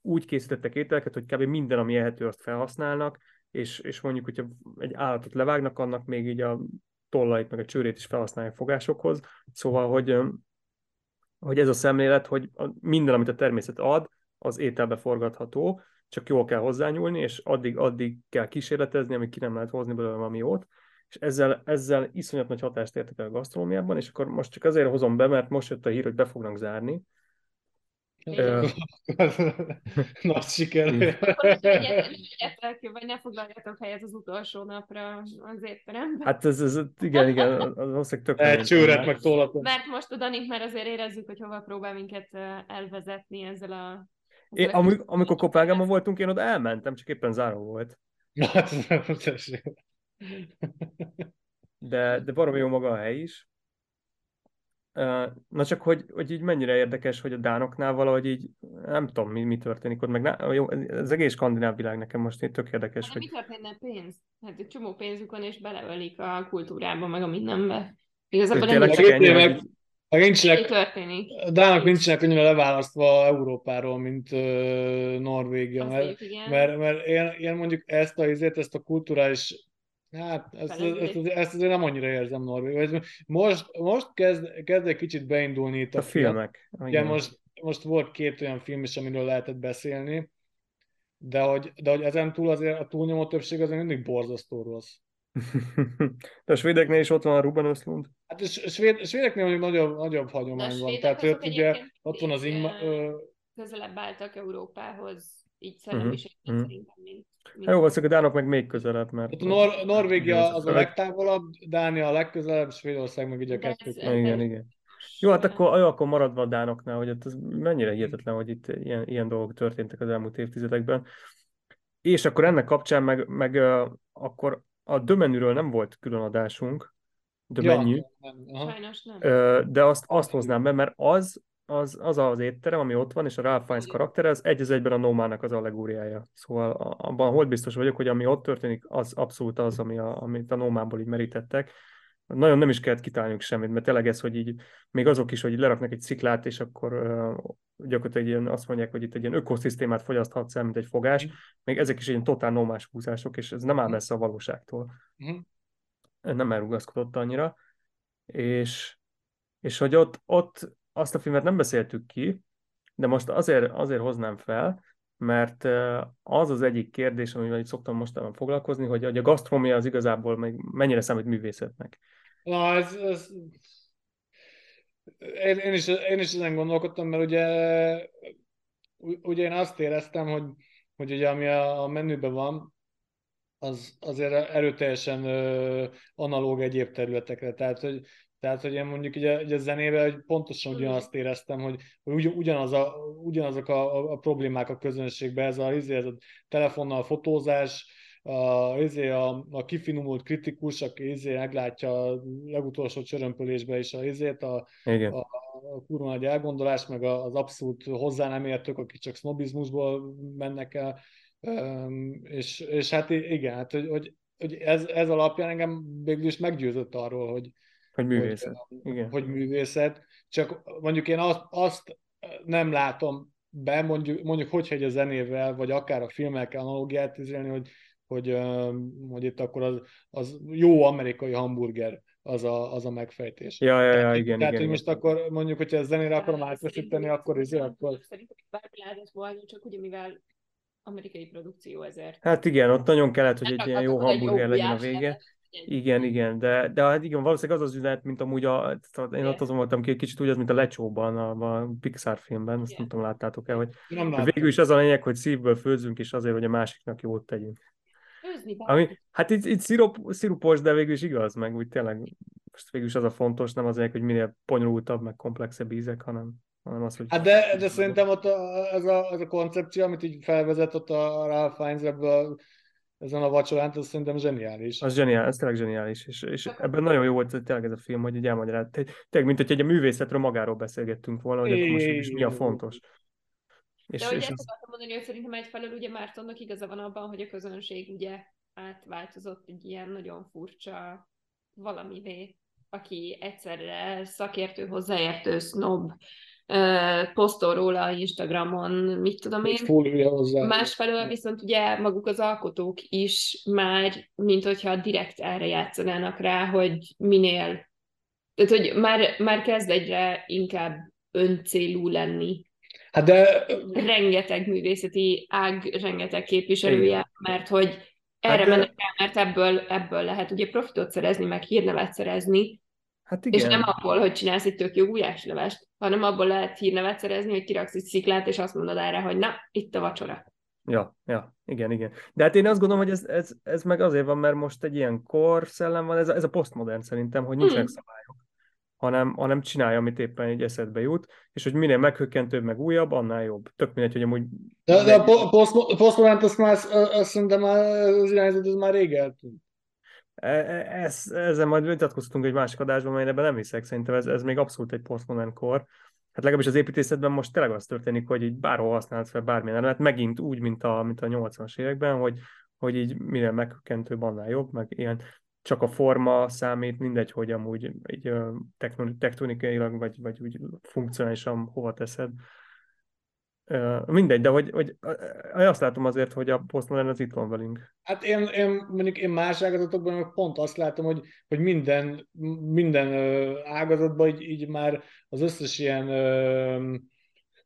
úgy készítettek ételeket, hogy kb. Minden, ami ehető, azt felhasználnak, és, és mondjuk, hogyha egy állatot levágnak, annak még így a tollait, meg a csőrét is felhasználják fogásokhoz. Szóval, hogy, hogy ez a szemlélet, hogy minden, amit a természet ad, az ételbe forgatható, csak jól kell hozzányúlni, és addig, addig kell kísérletezni, amíg ki nem lehet hozni belőle valami jót. És ezzel, ezzel iszonyat nagy hatást értek el a gasztronómiában, és akkor most csak azért hozom be, mert most jött a hír, hogy be fognak zárni. Nagy siker. Vagy ne foglaljatok helyet az utolsó napra az étteremben. Hát ez, ez igen, igen, az valószínűleg tök egy csőret meg tollatom. Mert most a Danik már azért érezzük, hogy hova próbál minket elvezetni ezzel a... Én, amikor, amikor Kopenhágában voltunk, én oda elmentem, csak éppen záró volt. De, de baromi jó maga a hely is. Na csak, hogy, hogy így mennyire érdekes, hogy a dánoknál valahogy így, nem tudom, mi, mi történik ott, meg ná, jó, az egész skandináv világ nekem most így tök érdekes. De hogy... mi történne pénz? Hát egy csomó pénzük van, és beleölik a kultúrába, meg a mindenbe. Igazából nem... Ennyi... Meg... Nincsenek, történik. A dánok nincsenek annyira leválasztva Európáról, mint uh, Norvégia, mert, mert, mert én, én mondjuk ezt a, ezt a kulturális, hát ezt, ezt, ezt azért nem annyira érzem Norvégia. Most, most kezd, kezd egy kicsit beindulni itt a, a filmek. Ugye most, most volt két olyan film is, amiről lehetett beszélni, de hogy, de hogy ezen túl azért a túlnyomó többség azért mindig borzasztó rossz. De a svédeknél is ott van a Ruben Östlund? Hát a svéd, svédeknél mondjuk nagyobb, nagyobb hagyomány a van. Tehát ott ugye ott van az Ingmar... Közelebb álltak Európához, így szerintem uh-huh. is uh-huh. szerintem, mint... mint jó, azok a dánok meg még közelebb, mert... Hát Nor- Norvégia az a legtávolabb, Dánia a legközelebb, Svédország meg így a kettők. Igen, igen. Jó, hát akkor, jó, akkor maradva a dánoknál, hogy ez mennyire hihetetlen, hogy itt ilyen, ilyen dolgok történtek az elmúlt évtizedekben. És akkor ennek kapcsán meg, meg uh, akkor a The Menüről nem volt külön adásunk, The ja, Menü, de azt, azt hoznám be, mert az az, az az étterem, ami ott van, és a Ralph Fiennes karaktere, az egy az egyben a Nomának az allegóriája. Szóval abban holt biztos vagyok, hogy ami ott történik, az abszolút az, ami a, amit a Nomából így merítettek. Nagyon nem is kellett kitálniuk semmit, mert tényleg ez, hogy így még azok is, hogy leraknak egy sziklát, és akkor uh, gyakorlatilag ilyen, azt mondják, hogy itt egy ilyen ökoszisztémát fogyaszthatsz el, mint egy fogás, mm. még ezek is ilyen totál nomás húzások, és ez nem áll messze a valóságtól. Mm. Nem elrugaszkodott annyira, és, és hogy ott, ott azt a filmet nem beszéltük ki, de most azért, azért hoznám fel, mert az az egyik kérdés, amivel itt szoktam mostanában foglalkozni, hogy a gasztronómia az igazából még mennyire számít művészetnek. Na, ez... ez... Én, én, is, én is ezen gondolkodtam, mert ugye, ugye én azt éreztem, hogy, hogy ugye ami a menüben van, az azért erőteljesen analóg egyéb területekre. Tehát, hogy Tehát, hogy én mondjuk ugye, ugye a zenében hogy pontosan ugyanazt éreztem, hogy, hogy ugyanaz a, ugyanazok a, a problémák a közönségben, ez a, ez a telefonnal fotózás, a, ez a, a kifinomult kritikus, aki ez meglátja a legutolsó csörömpölésbe is a, ez a, a, a kurva nagy elgondolás, meg az abszolút hozzá nem értők, akik csak sznobizmusból mennek el, és, és hát igen, hát, hogy, hogy ez, ez alapján engem végül is meggyőzött arról, hogy Hogy művészet. Hogy, igen. hogy művészet. Csak mondjuk én azt, azt nem látom be, mondjuk, mondjuk hogyha egy a zenével, vagy akár a filmekkel analógiát izélni, hogy, hogy, hogy itt akkor az, az jó amerikai hamburger az a, az a megfejtés. Ja, ja, ja, tehát, igen, tehát, igen, hogy most igen. Akkor mondjuk, hogyha a zenére akarom átfeszíteni, akkor izé, akkor... Szerintem bármi látás volna, csak ugye mivel amerikai produkció ezért. Hát igen, ott nagyon kellett, hogy egy ilyen jó hamburger legyen a vége. Igen, igen, de, de hát igen, valószínűleg az az üzenet, mint amúgy a, én ott azon voltam ki, kicsit úgy az, mint a lecsóban, a, a Pixar filmben, azt nem tudom, láttátok-e, hogy végül is az a lényeg, hogy szívből főzzünk, és azért, hogy a másiknak jót tegyünk. Főzni, ami, hát itt, itt szirop, szirupos, de végül is igaz, meg úgy tényleg, most végül is az a fontos, nem azért, hogy minél ponyolultabb, meg komplexebb ízek, hanem, hanem az, hogy... Hát de, de szerintem ott az a, az a koncepció, amit így felvezetett a Ralph Fiennes ebből ezen a vacsorán, ez szerintem zseniális. Az zseniális, ez tényleg zseniális, és, és ebben nagyon jó volt tényleg ez a film, hogy így elmagyarált. Tényleg, mint hogy egy a művészetről magáról beszélgettünk volna, hogy akkor most is mi a fontos. És, de ugye ezt akartam mondani, hogy szerintem egyfelől ugye Mártonnak igaza van abban, hogy a közönség ugye átváltozott egy ilyen nagyon furcsa valamivé, aki egyszerre szakértő, hozzáértő, sznob, posztol róla Instagramon, mit tudom én. Másfelől viszont ugye maguk az alkotók is már, mint hogyha direkt erre játszanának rá, hogy minél, tehát hogy már, már kezd egyre inkább öncélú lenni. Hát de... Rengeteg művészeti ág, rengeteg képviselője, mert hogy erre hát de... mennek el, mert ebből, ebből lehet ugye profitot szerezni, meg hírnevet szerezni. Hát igen. És nem abból, hogy csinálsz egy tök jó gulyáslevest, hanem abból lehet hírnevet szerezni, hogy kiraksz egy sziklát, és azt mondod erre, hogy na, itt a vacsora. Ja, ja, igen, igen. De hát én azt gondolom, hogy ez, ez, ez meg azért van, mert most egy ilyen korszellem van, ez a, ez a posztmodern szerintem, hogy nincsenek hmm. szabályok, hanem, hanem csinálja, amit éppen egy eszedbe jut, és hogy minél meghökkentőbb, meg újabb, annál jobb. Tök mindegy, hogy amúgy... De, de a posztmodernt azt már, azt szerintem az irányzat, ez már rég eltűnt. Ez, ezzel majd vitatkoztunk egy másik adásban, mert ebben nem hiszek, szerintem ez, ez még abszolút egy posztmodern kor. Hát legalábbis az építészetben most tényleg az történik, hogy így bárhol használsz fel bármilyen elemet, megint úgy, mint a, mint a nyolcvanas években, hogy, hogy így minél meghökkentőbb, annál jobb, meg ilyen. csak a forma számít, mindegy, hogy amúgy így tektonikailag, vagy, vagy úgy funkcionálisan hova teszed. Mindegy, de hogy, hogy azt látom azért, hogy a posztmodern az itt van velünk. Hát én, én mondjuk én más ágazatokban pont azt látom, hogy, hogy minden, minden ágazatban így, így már az összes ilyen ö,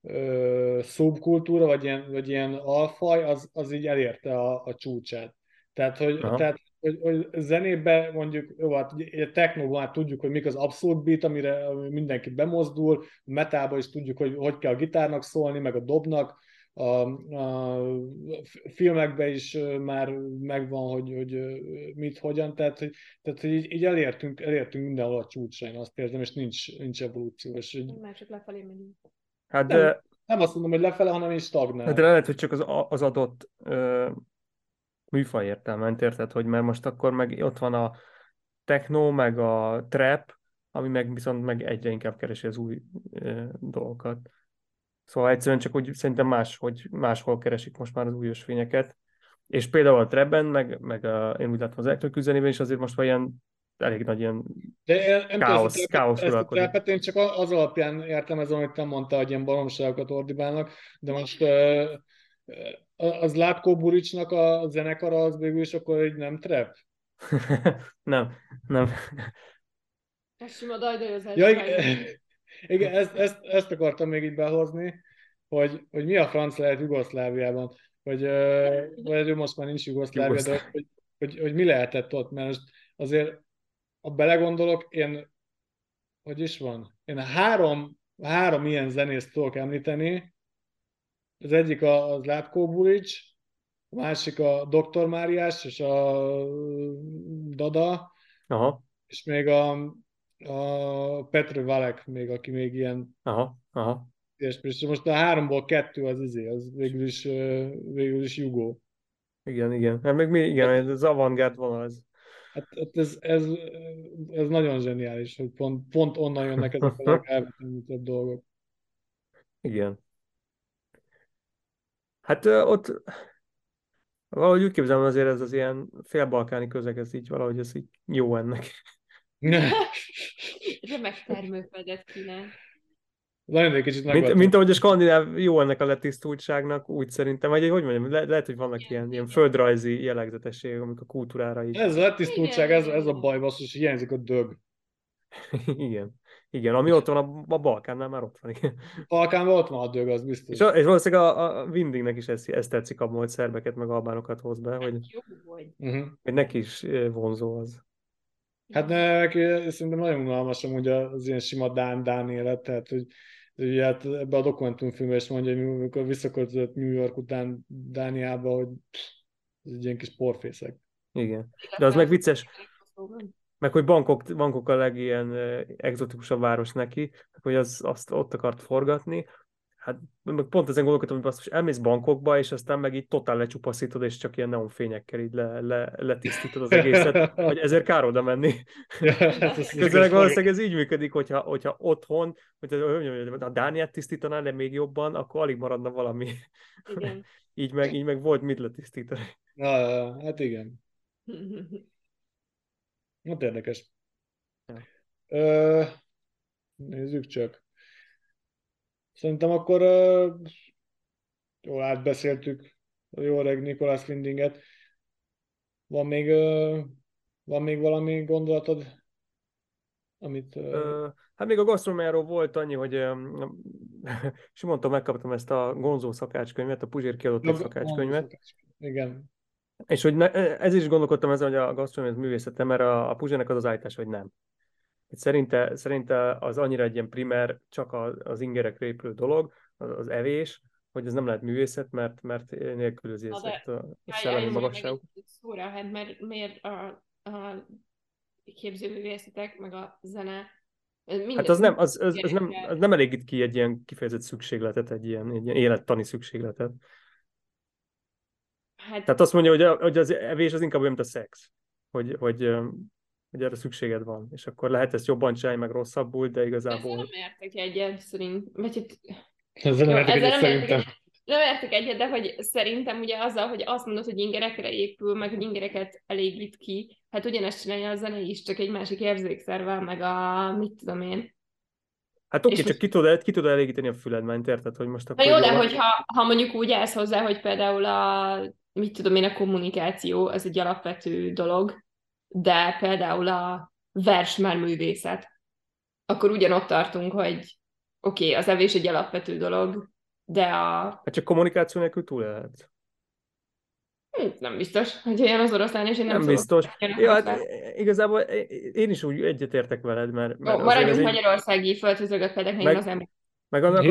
ö, szubkultúra, vagy ilyen, vagy ilyen alfaj, az, az így elérte a, a csúcsát. Tehát, hogy, tehát, hogy, hogy zenében mondjuk, jó, hát a technóban már tudjuk, hogy mik az abszolút beat, amire mindenki bemozdul, metalban is tudjuk, hogy hogy kell a gitárnak szólni, meg a dobnak, a, a filmekben is már megvan, hogy, hogy mit, hogyan, tehát, hogy, tehát, hogy így, így elértünk, elértünk mindenhol a csúcsra, én azt érzem, és nincs, nincs evolúció. És így... Már csak lefelé megyünk. Hát nem, de... nem azt mondom, hogy lefele, hanem is stagnál. De lehet, hogy csak az, az adott... Ö... műfaj értelment, érted, hogy mert most akkor meg ott van a techno, meg a trap, ami meg viszont meg egyre inkább keresi az új e, dolgokat. Szóval egyszerűen csak úgy szerintem más, hogy máshol keresik most már az új ösvényeket. És például a trapben, meg, meg a, én úgy látom az elektroküzenében is azért most van ilyen elég nagy ilyen de én, káosz, én káosz ezt uralkodik. A trapet én csak az alapján értelmezem, amit te mondtál, hogy ilyen baromságokat ordibálnak, de most... Uh... A Zlatko Burićnak a zenekara az végül is akkor így nem trap? nem, nem. Ez sima dajdajozás. Ja, igen, ezt, ezt, ezt akartam még így behozni, hogy, hogy mi a franc lehet Jugoszláviában, vagy, vagy most már nincs Jugoszlávia, Jugoszlá... de hogy, hogy, hogy mi lehetett ott, mert azért, ha belegondolok, én, hogy is van, én három, három ilyen zenészt tudok említeni. Az egyik a Zlatko Burić, a másik a doktor Máriás és a Dada, aha. És még a, a Petr Valek, még, aki még ilyen... Aha, aha. És most a háromból kettő az izé, az végül is, végül is jugó. Igen, igen. Hát meg mi, igen, az avantgárd vonal ez. Hát, hát ez, ez, ez nagyon zseniális, hogy pont, pont onnan jönnek ezek a legelvetőbb dolgok. Igen. Hát ott valahogy úgy képzelem, azért ez az ilyen félbalkáni közeg, ez így valahogy ez így jó ennek. Remek termőföldet kínál. Mint, mint ahogy a skandináv jó ennek a letisztultságnak, úgy szerintem, vagy hogy mondjam, le, lehet, hogy vannak ilyen, ilyen földrajzi jellegzetességek, amik a kultúrára így... Ez a letisztultság, ez, ez a baj, basszus, hiányzik a dög. Igen. Igen, ami ott van, a Balkánnál már ott van, igen. Balkánban ott van a dög, az biztos. És, és valószínűleg a, a Windingnek is ez, ez tetszik abban, hogy szerbeket meg albánokat hoz be, hogy, uh-huh. hogy neki is vonzó az. Hát neki szerintem nagyon unalmas amúgy az ilyen sima dán-dán élet, tehát hogy ugye hát ebben a dokumentumfilmben is mondja, hogy amikor visszaköltözött New York után Dániába, hogy ez egy ilyen kis porfészek. Igen, de az meg vicces. Meg hogy Bangkok, Bangkok a legilyen egzotikusabb város neki, hogy az, azt ott akart forgatni. Hát meg pont ezen gondolkodtam, hogy azt elmész Bangkokba, és aztán meg így totál lecsupaszítod, és csak ilyen neonfényekkel így le, le, letisztítod az egészet, hogy ezért kár oda menni. Közben valószínűleg ez így működik, hogyha, hogyha otthon, hogyha a Dániát tisztítanál, de még jobban, akkor alig maradna valami. Igen. így, meg, így meg volt mit letisztítani. Ja, hát igen. Hát érdekes. Ja. Ö, nézzük csak. Szerintem akkor ö, jól átbeszéltük a jó öreg Nicolas Windinget. Van még, ö, van még valami gondolatod? Amit, ö... Ö, hát még a gasztronómiáról volt annyi, hogy ö, Simontól megkaptam ezt a Gonzo szakácskönyvet, a Pusher kiadott a szakácskönyvet. Szakácskönyv. Igen. És hogy ne, ez is gondolkodtam ezen, hogy a gasztronómia művészete, mert a, a Pushernek az az állítás, hogy nem. Szerinte, szerinte az annyira egy ilyen primer, csak az, az ingerekre épülő dolog, az, az evés, hogy ez nem lehet művészet, mert, mert nélkülözi ezt a, a, a szellemi magasságot. Szóra, hát mert miért a, a képzőművészetek, meg a zene... Minden, hát az nem, az, az, az nem, az nem elégít ki egy ilyen kifejezett szükségletet, egy ilyen, egy ilyen élettani szükségletet. Hát... Tehát azt mondja, hogy, a, hogy az evés az inkább olyan, mint a szex, hogy, hogy, hogy erre szükséged van, és akkor lehet ezt jobban csinálni, meg rosszabbul, de igazából... Ezzel nem értek egyet, szerint... Vagy, hogy... Ezzel nem értek egyet, szerintem. Nem értek egyet, de hogy szerintem ugye azzal, hogy azt mondod, hogy ingerekre épül, meg hogy ingereket elégít ki, hát ugyanezt csinálja a zene is, csak egy másik érzékszervvel, meg a mit tudom én. Hát oké, okay, csak most... ki, tud, ki tud elégíteni a füledmányt, érted, hogy most akkor... Na jó, de hogyha ha mondjuk úgy állsz hozzá, hogy például a, mit tudom én, a kommunikáció, ez egy alapvető dolog, de például a vers már művészet, akkor ugyanott tartunk, hogy oké, okay, az evés egy alapvető dolog, de a... Hát csak kommunikáció nélkül túl lehet. Nem biztos, hogy olyan az oroszlán, és én nem, nem biztos. Jó, hát igazából én is úgy egyetértek veled, mert... mert Ó, maradjunk azért... magyarországi földhözögött pedeknél meg... az ember. Meg az, az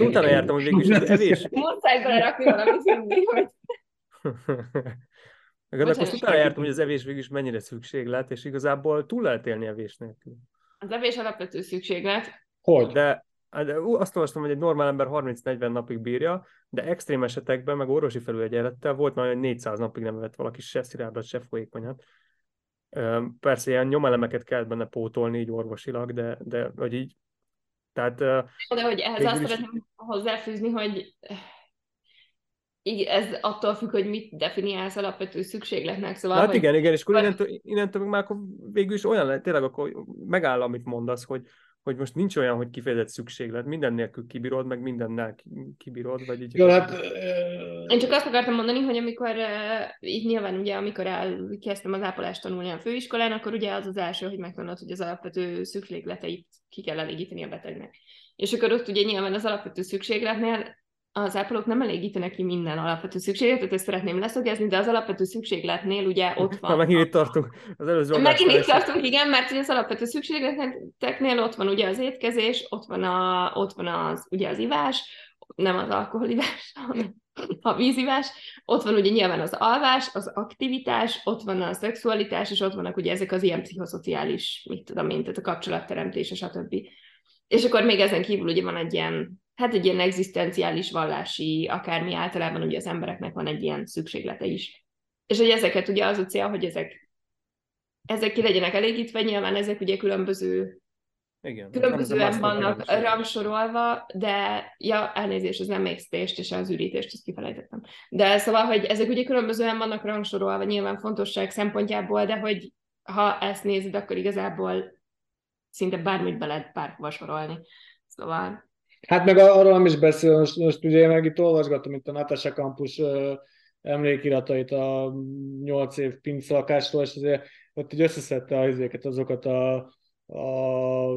utána jártam, hogy végülis az evés... Muszáj belerakni valamit hinni, hogy... Meg annak most utána jártam, hogy az evés végülis mennyire szükséglet, és igazából túl lehet élni evés nélkül. Az evés alapvető szükséglet. Hogy? De... De azt olvastam, hogy egy normál ember harminc-negyven napig bírja, de extrém esetekben, meg orvosi felügyelettel volt már, hogy négyszáz napig nem evett valaki se szilárdot, se folyékonyat. Persze ilyen nyomelemeket kellett benne pótolni így orvosilag, de, de hogy így. Tehát, de hogy ehhez azt szeretném is... hozzáfűzni, hogy ez attól függ, hogy mit definiálsz alapvető szükségletnek. Szóval, hát hogy... igen, igen, és akkor innentől, innentől már akkor végül is olyan lehet, tényleg akkor megáll, amit mondasz, hogy hogy most nincs olyan, hogy kifejezett szükséglet, minden nélkül kibírod, meg mindennel kibírod, vagy így... Jó, hát... Én csak azt akartam mondani, hogy amikor, így nyilván ugye, amikor elkezdtem az ápolást tanulni a főiskolán, akkor ugye az az első, hogy megtanulod, hogy az alapvető szükségleteit ki kell elégíteni a betegnek. És akkor ott ugye nyilván az alapvető szükségletnél az ápolók nem elégítenek ki minden alapvető szükségletet, ezt szeretném leszögezni, de az alapvető szükségletnél ugye ott van. Ha megint itt tartunk. Az előző megint itt tartunk, igen, mert az alapvető szükségleteknél ott van ugye az étkezés, ott van, a, ott van az, ugye az ivás, nem az alkoholivás, hanem a vízivás, ott van ugye nyilván az alvás, az aktivitás, ott van a szexualitás, és ott vannak ugye ezek az ilyen pszichoszociális, mit tudom én, tehát a kapcsolatteremtés, és a többi. És akkor még ezen kívül ugye van egy ilyen, hát egy ilyen egzisztenciális, vallási, akármi általában ugye az embereknek van egy ilyen szükséglete is. És hogy ezeket ugye az a cél, hogy ezek, ezek ki legyenek elégítve, nyilván ezek ugye különböző, igen, különbözően vannak rangsorolva, de ja, elnézést, az emésztést és az ürítést, ezt kifelejtettem. De szóval, hogy ezek ugye különbözően vannak rangsorolva, nyilván fontosság szempontjából, de hogy ha ezt nézed, akkor igazából szinte bármit be lehet bárhova sorolni. Szóval... Hát meg arról nem is beszélünk, most, most ugye meg itt olvasgatom itt a Natasha Campus emlékiratait a nyolc év pinclakástól, és azért ott így összeszedte az izéket, azokat a, a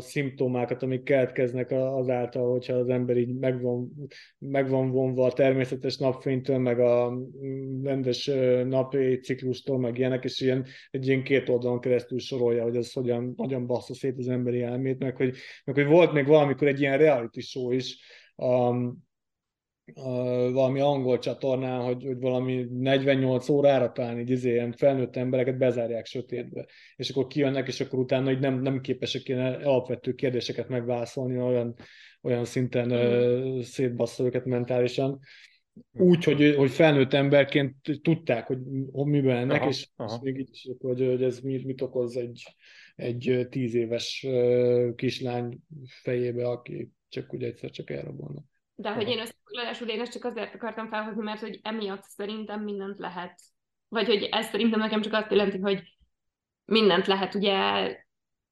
szimptomákat, amik keletkeznek azáltal, hogyha az ember így meg van, meg van vonva a természetes napfénytől, meg a rendes napi ciklustól, meg ilyenek, és ilyen, egy ilyen két oldalon keresztül sorolja, hogy az hogyan, hogyan bassza szét az emberi elmét, meg hogy, meg hogy volt még valamikor egy ilyen reality show is, um, Uh, valami angol csatornán, hogy, hogy valami negyvennyolc órára talán így izé, felnőtt embereket bezárják sötétbe. És akkor kijönnek, és akkor utána így nem, nem képesek ilyen alapvető kérdéseket megválaszolni, olyan, olyan szinten uh, szétbassza őket mentálisan. Úgy, hogy, hogy felnőtt emberként tudták, hogy miben ennek, aha, és, aha. és még így is, hogy, hogy ez mit, mit okoz egy, egy tíz éves kislány fejébe, aki csak úgy egyszer csak elrabolnak. De hogy én összefoglalásul én ezt csak azért akartam felhozni, mert hogy emiatt szerintem mindent lehet. Vagy hogy ez szerintem nekem csak azt jelenti, hogy mindent lehet ugye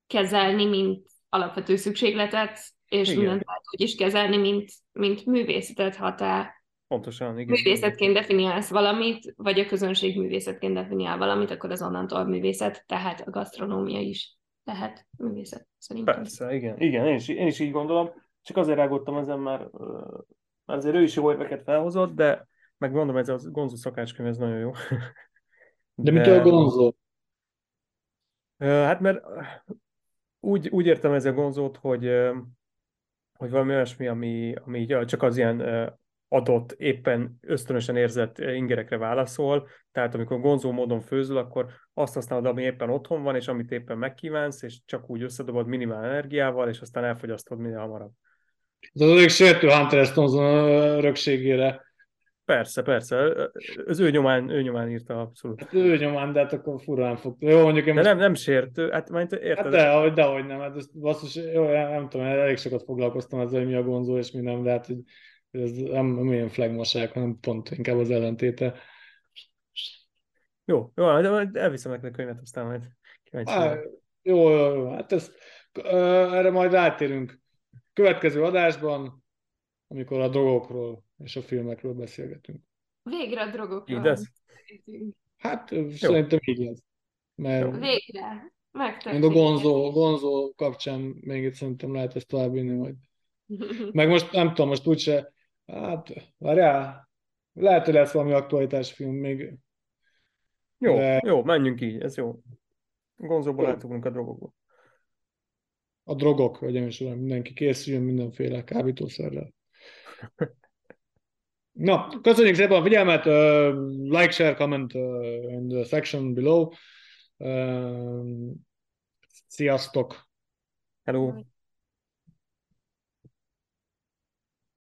kezelni, mint alapvető szükségletet, és igen, mindent lehet úgy is kezelni, mint, mint művészetet, ha te pontosan, igen, művészetként definiálsz valamit, vagy a közönség művészetként definiál valamit, akkor az onnantól művészet, tehát a gasztronómia is lehet művészet szerintem. Persze, igen, igen, én is, én is így gondolom. Csak azért rágódtam ezen, mert azért ő is jó éveket felhozott, de megmondom, ez a Gonzo szakácskönyv, ez nagyon jó. De, de mitől Gonzo? Hát mert úgy, úgy értem ezzel Gonzót, hogy, hogy valami olyasmi, ami, ami csak az ilyen adott, éppen ösztönösen érzett ingerekre válaszol, tehát amikor Gonzo módon főzül, akkor azt használod, ami éppen otthon van, és amit éppen megkívánsz, és csak úgy összedobod minimál energiával, és aztán elfogyasztod minél hamarabb. Ez az elég sértő Hunter Thompson örökségére Persze, persze. Az ő nyomán, ő nyomán írta abszolút. Hát ő nyomán, de hát akkor furán fogta. Jó, mondjuk én most... De nem, nem sértő. Hát, majd érted. Hát dehogy, dehogy nem. Hát basszus, jó, nem tudom, elég sokat foglalkoztam ezzel, hogy mi a Gonzo és mi nem, de hát hogy ez nem ilyen flagmaság, hanem pont inkább az ellentéte. Jó, jó, de elviszem neked a könyvet, aztán majd kíváncsi. Hát, jó, jó, jó. Hát ez, erre majd rátérünk. Következő adásban, amikor a dolgokról és a filmekről beszélgetünk. Végre a drogokról. Így lesz? Hát jó. Szerintem így lesz. Mert végre. Megtörténik. Még a Gonzo, Gonzo kapcsán még itt szerintem lehet ezt továbbvinni majd. Meg most nem tudom, most úgyse, hát várjál, lehet, hogy lesz valami aktualitásfilm még. Jó, de... jó, menjünk így, ez jó. Gonzóból átugrunk a drogokból. A drogok, hölgyeim és uraim, mindenki készüljön mindenféle kábítószerrel. Na, köszönjük szépen a figyelmet, uh, like, share, comment uh, in the section below. Uh, sziasztok! Hello!